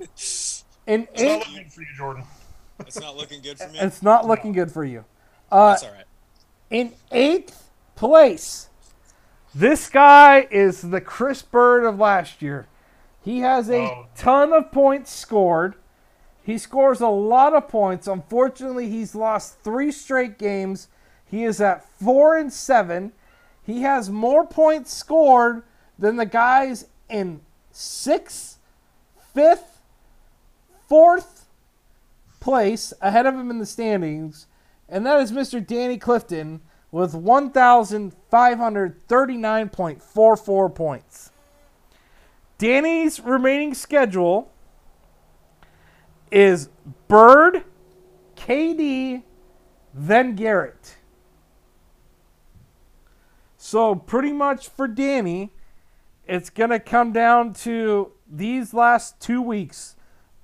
and it's not looking for you, Jordan. It's not looking good for me. It's not looking good for you. Uh, that's all right. In eighth place, this guy is the Chris Bird of last year. He has a oh. ton of points scored. He scores a lot of points. Unfortunately, he's lost three straight games. He is at four and seven. He has more points scored than the guys in sixth, fifth, fourth place ahead of him in the standings. And that is Mister Danny Clifton with one thousand five hundred thirty-nine point four four points. Danny's remaining schedule is Bird, K D, then Garrett. So pretty much for Danny, it's going to come down to these last two weeks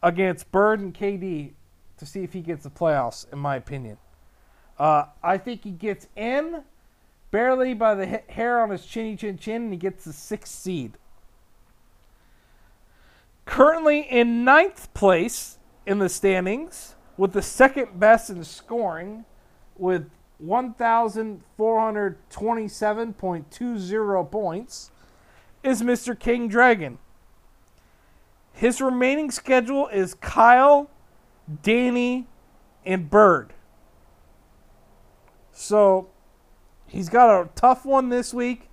against Bird and K D to see if he gets the playoffs, in my opinion. Uh, I think he gets in barely by the hair on his chinny chin chin, and he gets the sixth seed. Currently in ninth place in the standings, with the second best in scoring, with one thousand four hundred twenty-seven point two zero points, is Mister King Dragon. His remaining schedule is Kyle, Danny, and Bird. So he's got a tough one this week,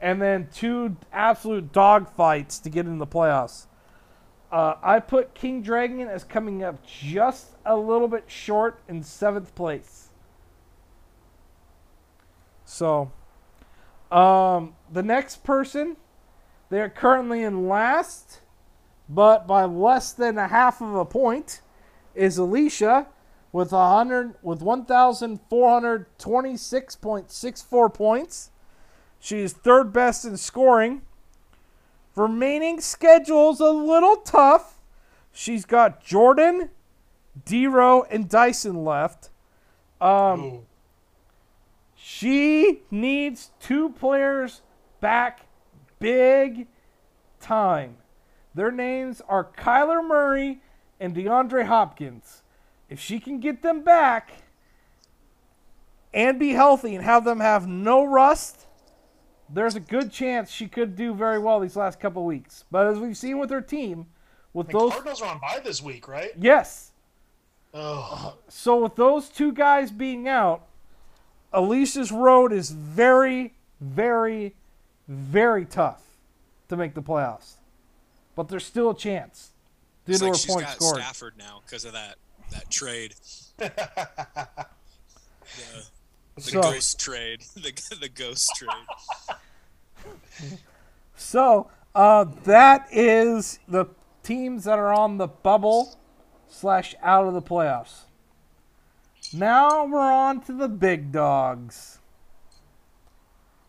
and then two absolute dogfights to get in the playoffs. Uh, I put King Dragon as coming up just a little bit short in seventh place. So, um, the next person, they're currently in last, but by less than a half of a point, is Alicia with one hundred with one thousand four hundred twenty-six point six four points. She is third best in scoring. Remaining schedule's a little tough. She's got Jordan, Dero, and Dyson left. Um, she needs two players back big time. Their names are Kyler Murray and DeAndre Hopkins. If she can get them back and be healthy and have them have no rust, there's a good chance she could do very well these last couple of weeks. But as we've seen with her team, with the those Cardinals are on bye this week, right? Yes. Ugh. So with those two guys being out, Alicia's road is very, very, very tough to make the playoffs. But there's still a chance due to her points scored. She's got Stafford now because of that that trade. yeah. The so, ghost trade. The, the ghost trade. So, uh, that is the teams that are on the bubble slash out of the playoffs. Now we're on to the big dogs.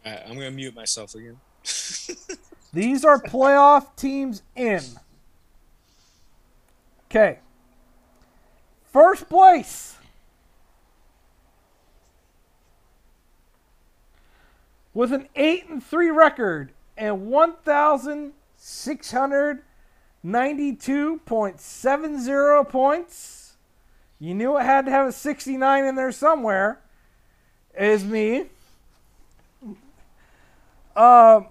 All right, I'm going to mute myself again. These are playoff teams in. Okay. First place. With an eight and three record and one thousand six hundred ninety-two point seven zero points, you knew it had to have a sixty-nine in there somewhere, is me. Uh,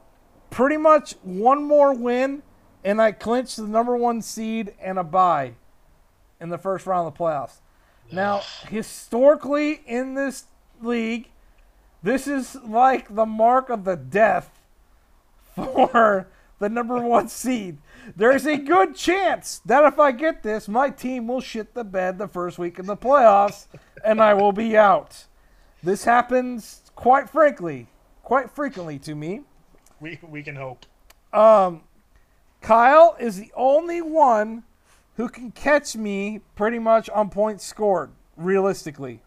pretty much one more win, and I clinched the number one seed and a bye in the first round of the playoffs. Now, historically in this league, this is like the mark of the death for the number one seed. There's a good chance that if I get this, my team will shit the bed the first week in the playoffs, and I will be out. This happens quite frankly, quite frequently to me. We we can hope. Um, Kyle is the only one who can catch me pretty much on points scored, realistically.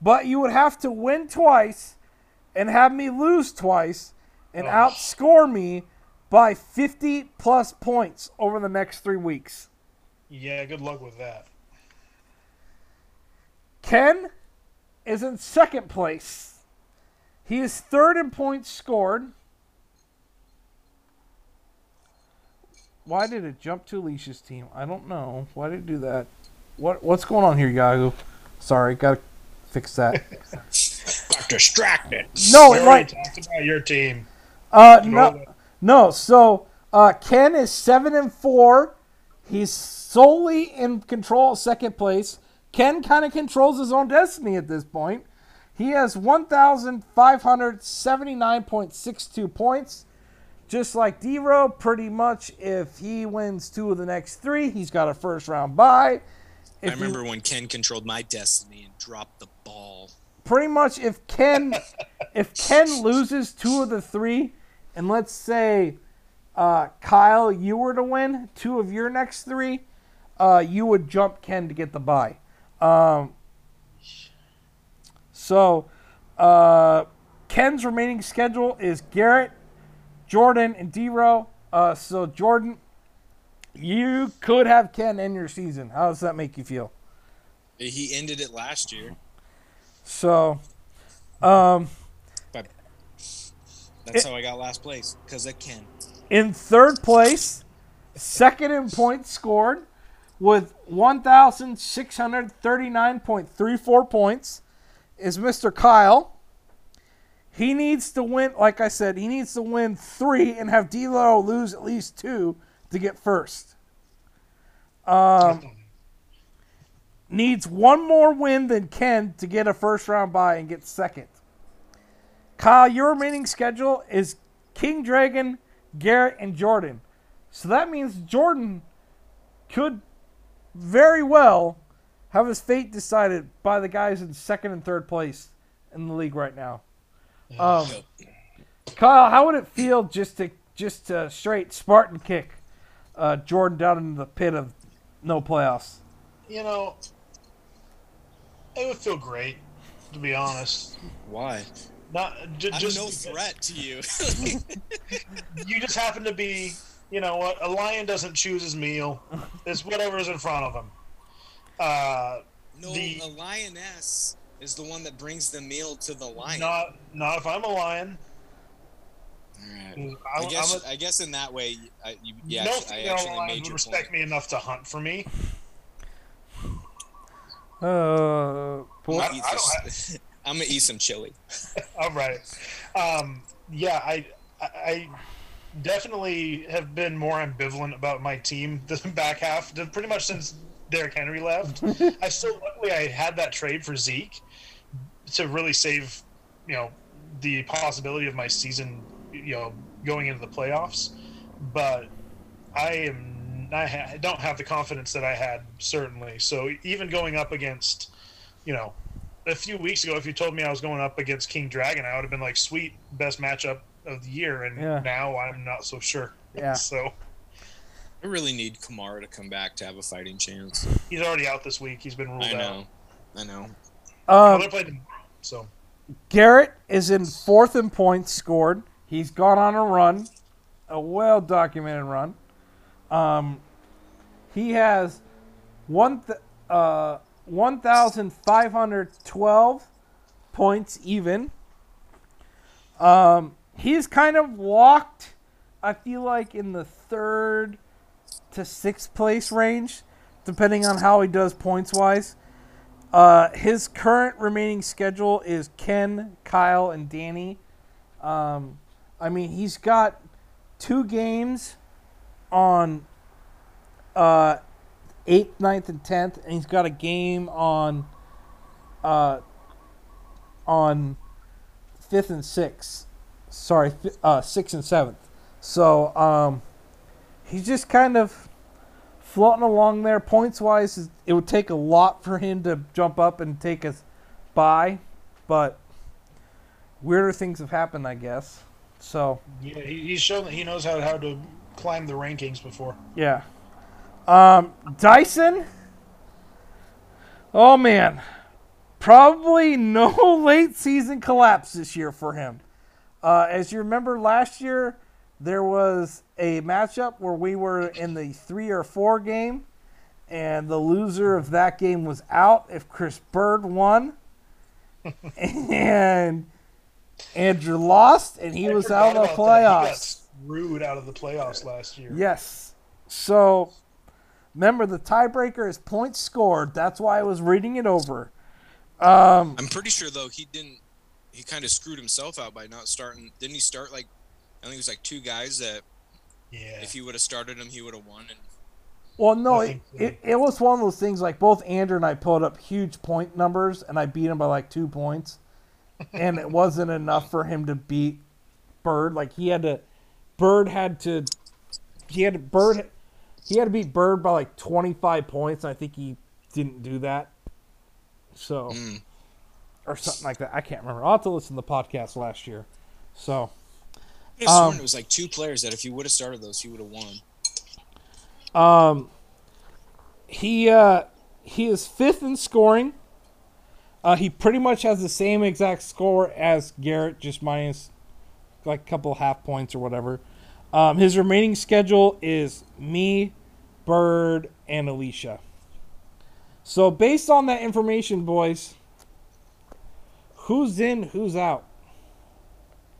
But you would have to win twice and have me lose twice and oh. outscore me by fifty plus points over the next three weeks. Yeah, good luck with that. Ken is in second place. He is third in points scored. Why did it jump to Alicia's team? I don't know. Why did it do that? What What's going on here, Yahoo? Sorry, got to fix that. Got distracted. No, we right. Talked about your team. Uh, no, no. So uh, Ken is seven and four. He's solely in control of second place. Ken kind of controls his own destiny at this point. He has one thousand five hundred seventy-nine point six two points, just like Dero. Pretty much, if he wins two of the next three, he's got a first-round bye. If I remember he, when Ken controlled my destiny and dropped the ball. Pretty much, if Ken if Ken loses two of the three, and let's say Uh, Kyle, you were to win two of your next three, uh, you would jump Ken to get the bye. Um, so uh, Ken's remaining schedule is Garrett, Jordan, and D-Row. Uh, so Jordan, you could have Ken end your season. How does that make you feel? He ended it last year. So, um, but that's it, how I got last place, because of Ken. In third place, second in points scored with one thousand six hundred thirty-nine point three four points is Mister Kyle. He needs to win, like I said, he needs to win three and have D-Lo lose at least two to get first. Um, needs one more win than Ken to get a first-round bye and get second. Kyle, your remaining schedule is King Dragon, Garrett, and Jordan. So that means Jordan could very well have his fate decided by the guys in second and third place in the league right now. Um, Kyle, how would it feel just to just to straight Spartan kick uh, Jordan down into the pit of no playoffs? You know, it would feel great, to be honest. Why? Not j- I'm just no threat to you. You just happen to be, you know what? A lion doesn't choose his meal. It's whatever's in front of him. Uh, no, the, a lioness is the one that brings the meal to the lion. Not, not if I'm a lion. All right. I guess, a, I guess in that way, I, you, yeah, no I, I actually lion made would your respect point. Me enough to hunt for me. Uh, boy, I, I don't have... I'm gonna eat some chili. All right. Um, yeah, I, I definitely have been more ambivalent about my team the back half, pretty much since Derrick Henry left. I still, luckily, I had that trade for Zeke to really save, you know, the possibility of my season, you know, going into the playoffs. But I am, I ha- don't have the confidence that I had certainly. So even going up against, you know. A few weeks ago, if you told me I was going up against King Dragon, I would have been like, sweet, best matchup of the year. And yeah. Now I'm not so sure. Yeah. So I really need Kamara to come back to have a fighting chance. He's already out this week. He's been ruled out. I know. Out. I know. Um, well, they're playing tomorrow, so. Garrett is in fourth in points scored. He's gone on a run, a well-documented run. Um, he has one th- – uh, one thousand five hundred twelve points even. Um, he's kind of walked, I feel like, in the third to sixth place range, depending on how he does points-wise. Uh, his current remaining schedule is Ken, Kyle, and Danny. Um, I mean, he's got two games on... Uh, eighth, ninth, and tenth, and he's got a game on uh, on fifth and sixth. Sorry, sixth uh, and seventh. So um, he's just kind of floating along there. Points-wise, it would take a lot for him to jump up and take us by, but weirder things have happened, I guess. So yeah, he's shown that he knows how, how to climb the rankings before. Yeah. Um, Dyson, oh man, probably no late season collapse this year for him. Uh, as you remember last year, there was a matchup where we were in the three or four game, and the loser of that game was out if Chris Bird won, and Andrew lost, and he I was out of the playoffs. He got screwed out of the playoffs last year. Yes, so... Remember, the tiebreaker is points scored. That's why I was reading it over. Um, I'm pretty sure, though, he didn't – he kind of screwed himself out by not starting – didn't he start, like – I think it was, like, two guys that yeah. if he would have started him, he would have won. And... Well, no, it, it, it was one of those things, like, both Andrew and I pulled up huge point numbers, and I beat him by, like, two points. And it wasn't enough for him to beat Bird. Like, he had to – Bird had to – he had to – Bird – He had to beat Bird by like twenty-five points, and I think he didn't do that. So, mm. or something like that. I can't remember. I'll have to listen to the podcast last year. So, I um, sworn it was like two players that if you would have started those, he would have won. Um, he uh, he is fifth in scoring. Uh, he pretty much has the same exact score as Garrett, just minus like a couple half points or whatever. Um, his remaining schedule is me, Bird, and Alicia. So based on that information, boys, who's in, who's out?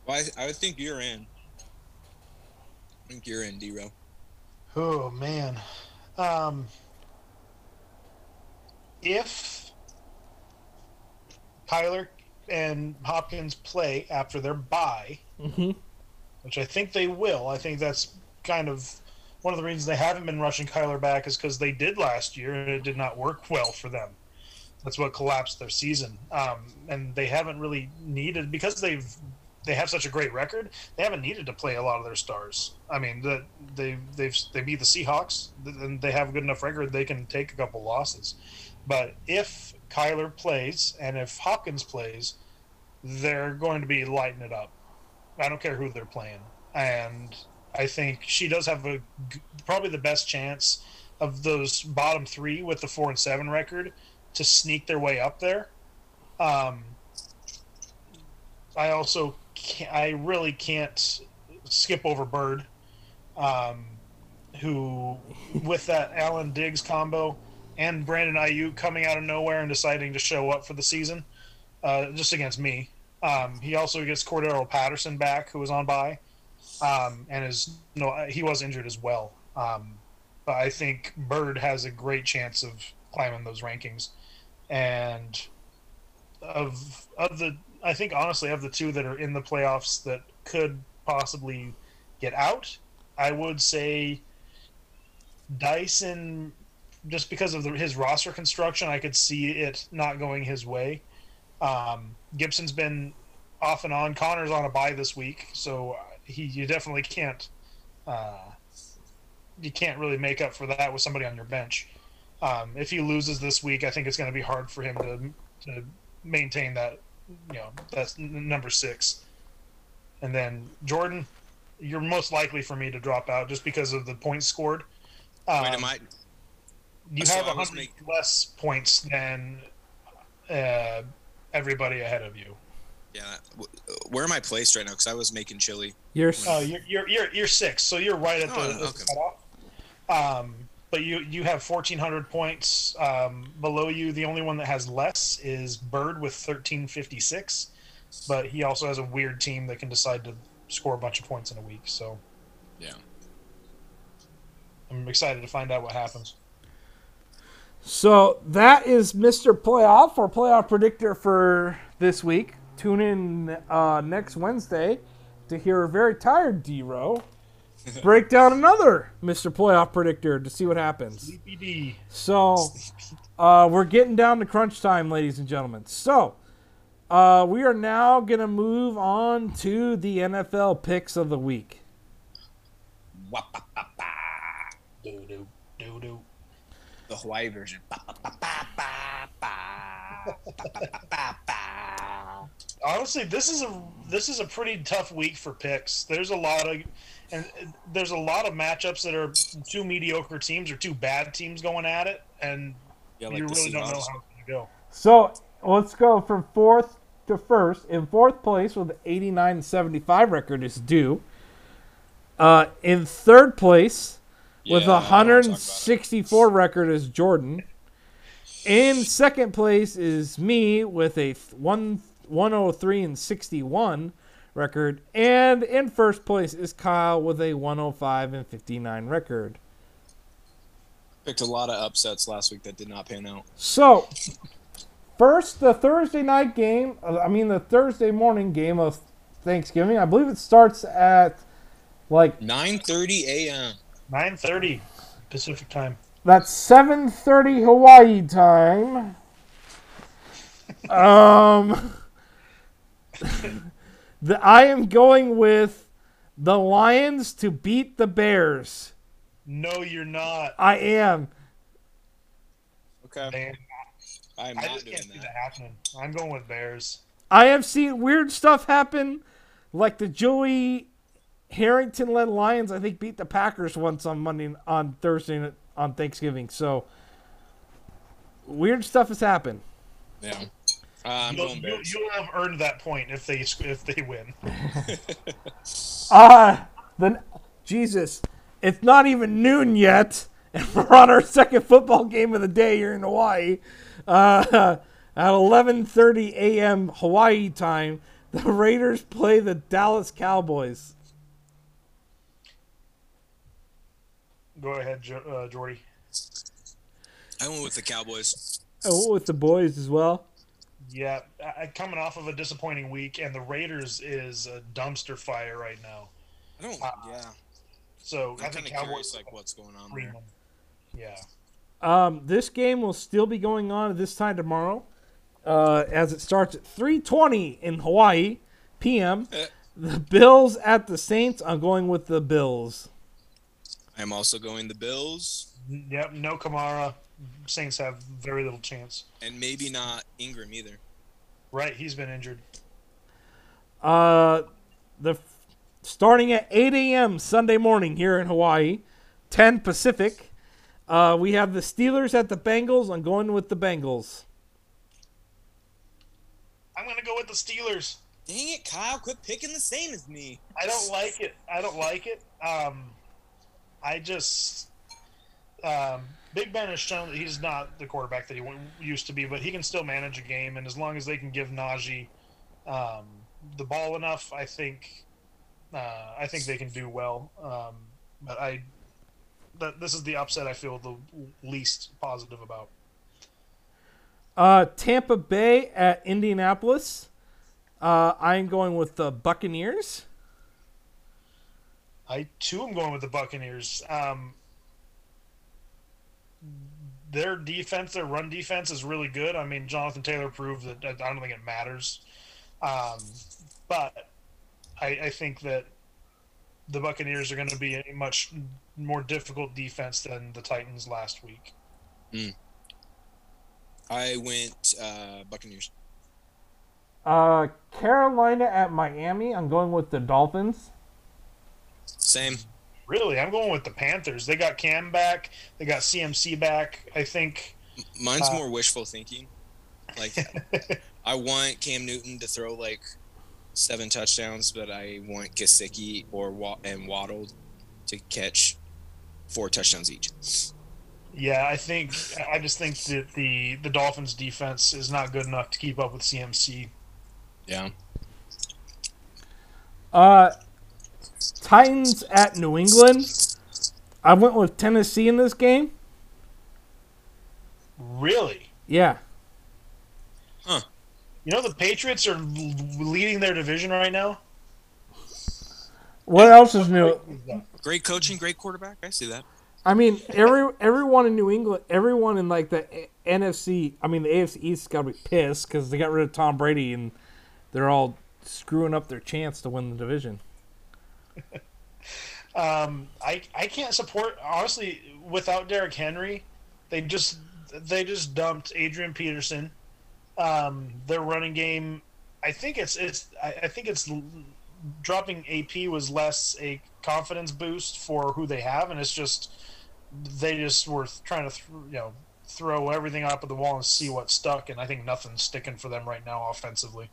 Well, I, I would think you're in. I think you're in, D-Row. Oh, man. Um, if Kyler and Hopkins play after their bye, mm-hmm. which I think they will, I think that's kind of one of the reasons they haven't been rushing Kyler back is because they did last year and it did not work well for them. That's what collapsed their season. Um, and they haven't really needed, because they've... they have such a great record. They haven't needed to play a lot of their stars. I mean, the, they they've they beat the Seahawks, and they have a good enough record they can take a couple losses. But if Kyler plays and if Hopkins plays, they're going to be lighting it up. I don't care who they're playing, and I think she does have a probably the best chance of those bottom three with the four and seven record to sneak their way up there. Um, I also. I really can't skip over Bird, um, who, with that Allen Diggs combo and Brandon Ayuk coming out of nowhere and deciding to show up for the season, uh, just against me. Um, he also gets Cordero Patterson back, who was on bye, um, and is no, he was injured as well. Um, but I think Bird has a great chance of climbing those rankings, and of of the. I think, honestly, of the two that are in the playoffs that could possibly get out, I would say Dyson, just because of the, his roster construction, I could see it not going his way. Um, Gibson's been off and on. Connor's on a bye this week, so he you definitely can't uh, you can't really make up for that with somebody on your bench. Um, if he loses this week, I think it's going to be hard for him to, to maintain that. You know, that's number six. And then Jordan, you're most likely for me to drop out just because of the points scored. Um, Wait, am I? You so have one hundred making... less points than uh, everybody ahead of you. Yeah. Where am I placed right now? Because I was making chili. You're oh, you're, you're you're you're six, so you're right at oh, the, no, okay. the cutoff. Um, but you you have fourteen hundred points um, below you. The only one that has less is Bird with thirteen fifty-six, but he also has a weird team that can decide to score a bunch of points in a week. So, yeah, I'm excited to find out what happens. So that is Mister Playoff, our playoff predictor for this week. Tune in uh, next Wednesday to hear a very tired D-Row break down another Mister Playoff Predictor to see what happens. Sleepy D. So, uh, we're getting down to crunch time, ladies and gentlemen. So, uh, we are now going to move on to the N F L picks of the week. Doo-doo, doo-doo. The Hawaii version. Honestly, this is a this is a pretty tough week for picks. There's a lot of and there's a lot of matchups that are two mediocre teams or two bad teams going at it, and yeah, like you really don't know how it's going to go. So let's go from fourth to first. In fourth place with an eighty-nine seventy-five record is Due. Uh, in third place with a yeah, one hundred sixty-four record is Jordan. In second place is me with a one. one oh three and sixty-one record, and in first place is Kyle with a one oh five and fifty-nine record. Picked a lot of upsets last week that did not pan out. So, first, the Thursday night game, I mean the Thursday morning game of Thanksgiving, I believe it starts at like nine thirty a.m. nine thirty Pacific time. That's seven thirty Hawaii time. Um, the, I am going with the Lions to beat the Bears. No, you're not. I am. Okay. Man. I am not I just doing can't that. See that happening. I'm going with Bears. I have seen weird stuff happen, like the Joey Harrington-led Lions, I think, beat the Packers once on Monday, on Thursday, on Thanksgiving. So weird stuff has happened. Yeah, uh, you'll, you'll, you'll have earned that point if they if they win. Ah, uh, then Jesus, it's not even noon yet, and we're on our second football game of the day here in Hawaii. Uh, at eleven thirty a.m. Hawaii time, the Raiders play the Dallas Cowboys. Go ahead, uh, Jordy. I went with the Cowboys. I went with the boys as well. Yeah, I, coming off of a disappointing week, and the Raiders is a dumpster fire right now. I don't. Uh, yeah. So I'm I think Cowboys curious, like what's going on there. Yeah. Um, this game will still be going on at this time tomorrow, uh, as it starts at three twenty in Hawaii p m. Uh, the Bills at the Saints. I'm going with the Bills. I'm also going the Bills. Yep, no Kamara. Saints have very little chance. And maybe not Ingram either. Right, he's been injured. Uh, the starting at eight a.m. Sunday morning here in Hawaii, ten Pacific, uh, we have the Steelers at the Bengals. I'm going with the Bengals. I'm going to go with the Steelers. Dang it, Kyle. Quit picking the same as me. I don't like it. I don't like it. Um... I just um, Big Ben has shown that he's not the quarterback that he w- used to be, but he can still manage a game. And as long as they can give Najee um, the ball enough, I think uh, I think they can do well. Um, but I th- this is the upset I feel the least positive about. Uh, Tampa Bay at Indianapolis. Uh, I'm going with the Buccaneers. I, too, am going with the Buccaneers. Um, their defense, their run defense is really good. I mean, Jonathan Taylor proved that I don't think it matters. Um, but I, I think that the Buccaneers are going to be a much more difficult defense than the Titans last week. Mm. I went uh, Buccaneers. Uh, Carolina at Miami. I'm going with the Dolphins. Same. Really, I'm going with the Panthers. They got Cam back. They got C M C back. I think. Mine's uh, more wishful thinking. Like, I want Cam Newton to throw like seven touchdowns, but I want Gesicki or and Waddle to catch four touchdowns each. Yeah, I think. I just think that the the Dolphins' defense is not good enough to keep up with C M C. Yeah. Uh. Titans at New England. I went with Tennessee in this game. Really? Yeah. Huh. You know the Patriots are leading their division right now? What else is new? Great coaching, great quarterback. I see that. I mean, every everyone in New England, everyone in like the N F C, I mean the A F C East got to be pissed because they got rid of Tom Brady and they're all screwing up their chance to win the division. um, I I can't support honestly without Derrick Henry. They just they just dumped Adrian Peterson. Um, their running game, I think it's it's I, I think it's dropping A P was less a confidence boost for who they have, and it's just they just were trying to th- you know throw everything up at the wall and see what stuck, and I think nothing's sticking for them right now offensively.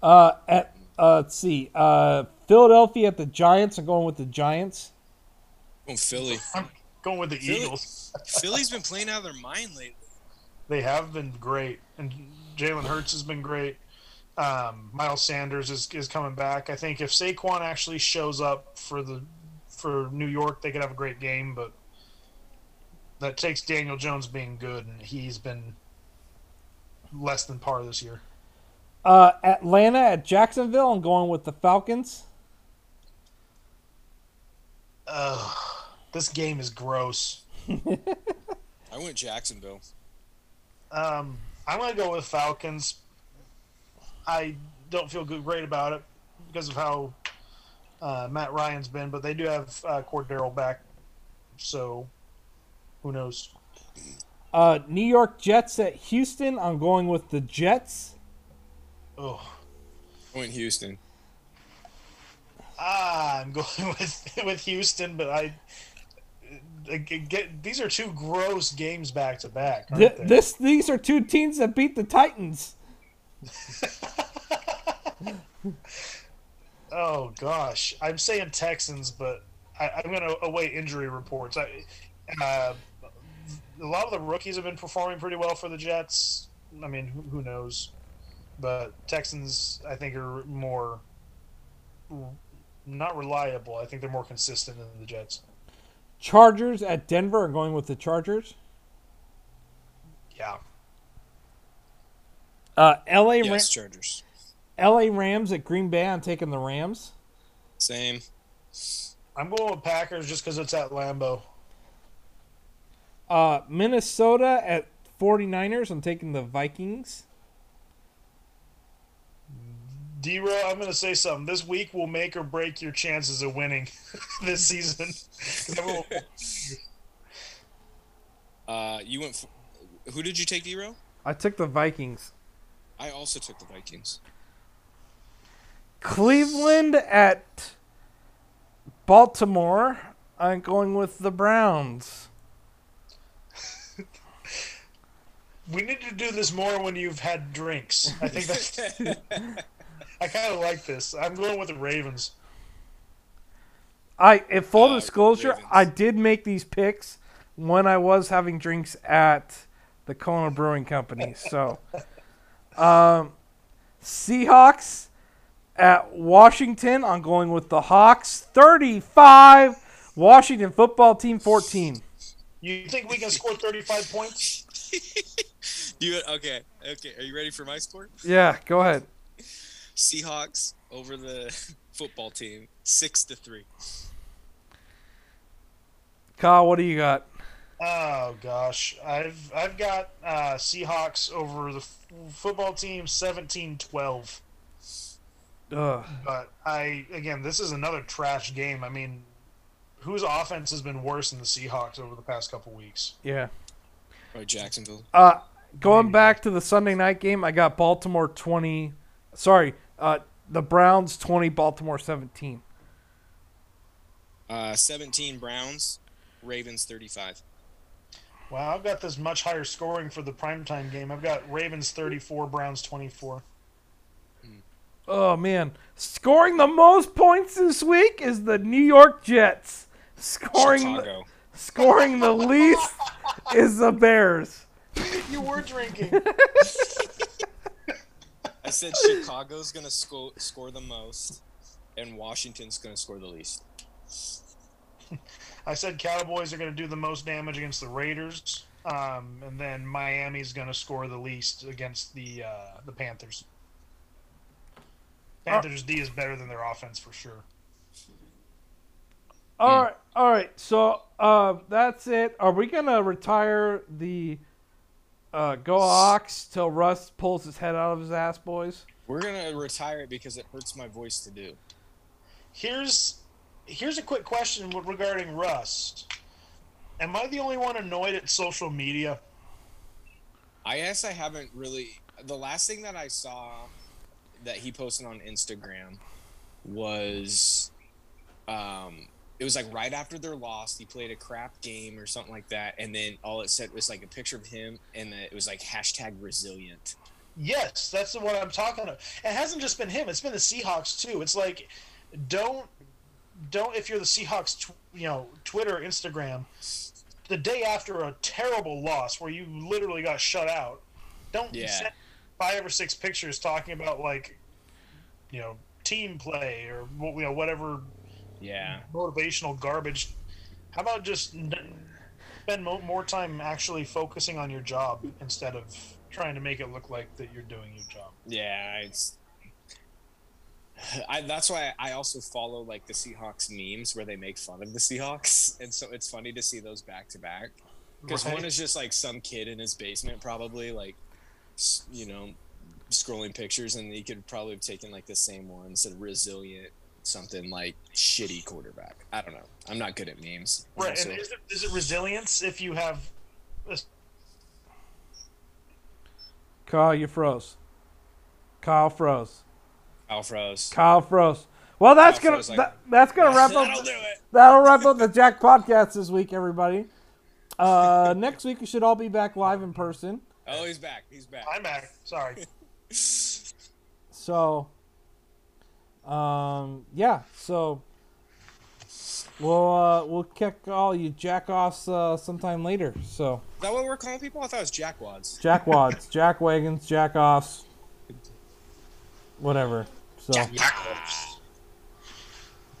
Uh, at uh, let's see, uh. Philadelphia at the Giants. I'm going with the Giants. Oh, Philly. I'm going with the Philly. Eagles. Philly's been playing out of their mind lately. They have been great. And Jalen Hurts has been great. Um, Miles Sanders is, is coming back. I think if Saquon actually shows up for the for New York, they could have a great game. But that takes Daniel Jones being good, and he's been less than par this year. Uh, Atlanta at Jacksonville. I'm going with the Falcons. Ugh, this game is gross. I went Jacksonville. Um, I'm going to go with Falcons. I don't feel good, great about it because of how uh, Matt Ryan's been, but they do have uh, Cordero back, so who knows? Uh, New York Jets at Houston. I'm going with the Jets. Oh, I went Houston. Uh, going with with Houston, but I get these are two gross games back to back. Th- this these are two teams that beat the Titans. Oh gosh, I'm saying Texans, but I, I'm going to await injury reports. I, uh, a lot of the rookies have been performing pretty well for the Jets. I mean, who, who knows? But Texans, I think, are more not reliable. I think they're more consistent than the Jets. Chargers at Denver, are going with the Chargers. Yeah. Uh, L A yes, Ram- Chargers. L A Rams at Green Bay. I'm taking the Rams. Same. I'm going with Packers just because it's at Lambeau. Uh, Minnesota at forty-niners. I'm taking the Vikings. D-Row, I'm going to say something. This week will make or break your chances of winning this season. uh, you went. For, who did you take, D-Row? I took the Vikings. I also took the Vikings. Cleveland at Baltimore. I'm going with the Browns. We need to do this more when you've had drinks. I think that's... I kind of like this. I'm going with the Ravens. I, in full uh, disclosure, Ravens. I did make these picks when I was having drinks at the Kona Brewing Company. So, um, Seahawks at Washington. I'm going with the Hawks. thirty-five. Washington football team fourteen. You think we can score thirty-five points? you okay? Okay. Are you ready for my score? Yeah. Go ahead. Seahawks over the football team, six to three. Kyle, what do you got? Oh gosh, I've I've got uh, Seahawks over the f- football team, seventeen twelve. Ugh. But I again, this is another trash game. I mean, whose offense has been worse than the Seahawks over the past couple weeks? Yeah, or Jacksonville. Uh, going back to the Sunday night game, I got Baltimore twenty. Sorry, uh, the Browns twenty, Baltimore seventeen. Uh, seventeen Browns, Ravens thirty-five. Wow, I've got this much higher scoring for the primetime game. I've got Ravens thirty-four, Browns twenty-four. Oh, man. Scoring the most points this week is the New York Jets. Scoring, the, scoring the least is the Bears. You were drinking. I said Chicago's going to sco- score the most, and Washington's going to score the least. I said Cowboys are going to do the most damage against the Raiders, um, and then Miami's going to score the least against the uh, the Panthers. Panthers' D is better than their offense for sure. All mm. right, all right. So uh, that's it. Are we going to retire the – Uh, go Hawks till Russ pulls his head out of his ass, boys. We're going to retire it because it hurts my voice to do. Here's here's a quick question regarding Russ. Am I the only one annoyed at social media? I guess I haven't really. The last thing that I saw that he posted on Instagram was um, – it was like right after their loss, he played a crap game or something like that, and then all it said was like a picture of him, and it was like hashtag resilient. Yes, that's the one I'm talking about. It hasn't just been him; it's been the Seahawks too. It's like, don't, don't if you're the Seahawks, tw- you know, Twitter, Instagram, the day after a terrible loss where you literally got shut out, don't yeah. send five or six pictures talking about like, you know, team play or you know whatever. Yeah, motivational garbage. How about just spend more time actually focusing on your job instead of trying to make it look like that you're doing your job? Yeah, it's. I, that's why I also follow like the Seahawks memes where they make fun of the Seahawks, and so it's funny to see those back to back. Because right. One is just like some kid in his basement, probably like, you know, scrolling pictures, and he could probably have taken like the same one instead of resilient. Something like shitty quarterback. I don't know. I'm not good at memes. Right. Also, and is it, is it resilience if you have? A... Kyle, you froze. Kyle froze. Kyle froze. Kyle froze. Well, that's gonna like, that, that's gonna wrap up. That'll, do it. that'll wrap up the Jack podcast this week, everybody. Uh, next week we should all be back live in person. Oh, he's back. He's back. I'm back. Sorry. So, um, yeah. So we'll uh, we'll kick all you jackoffs uh, sometime later. So is that what we're calling people? I thought it was jackwads. Jackwads, jackwagons, jackoffs, whatever. So. Jack-offs.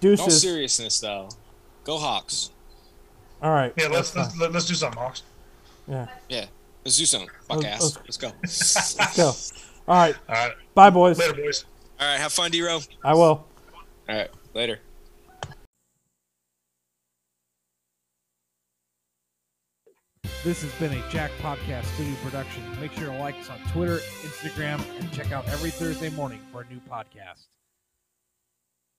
Deuces. No seriousness, though. Go Hawks. All right. Yeah, let's let's, let's, let's do something, Hawks. Yeah. Yeah. Let's do something. Fuck let's, ass. Let's, let's go. Let's go. All right. All right. Bye, boys. Later, boys. All right. Have fun, D-Row. I will. All right. Later. This has been a Jack Podcast Studio production. Make sure to like us on Twitter, Instagram, and check out every Thursday morning for a new podcast.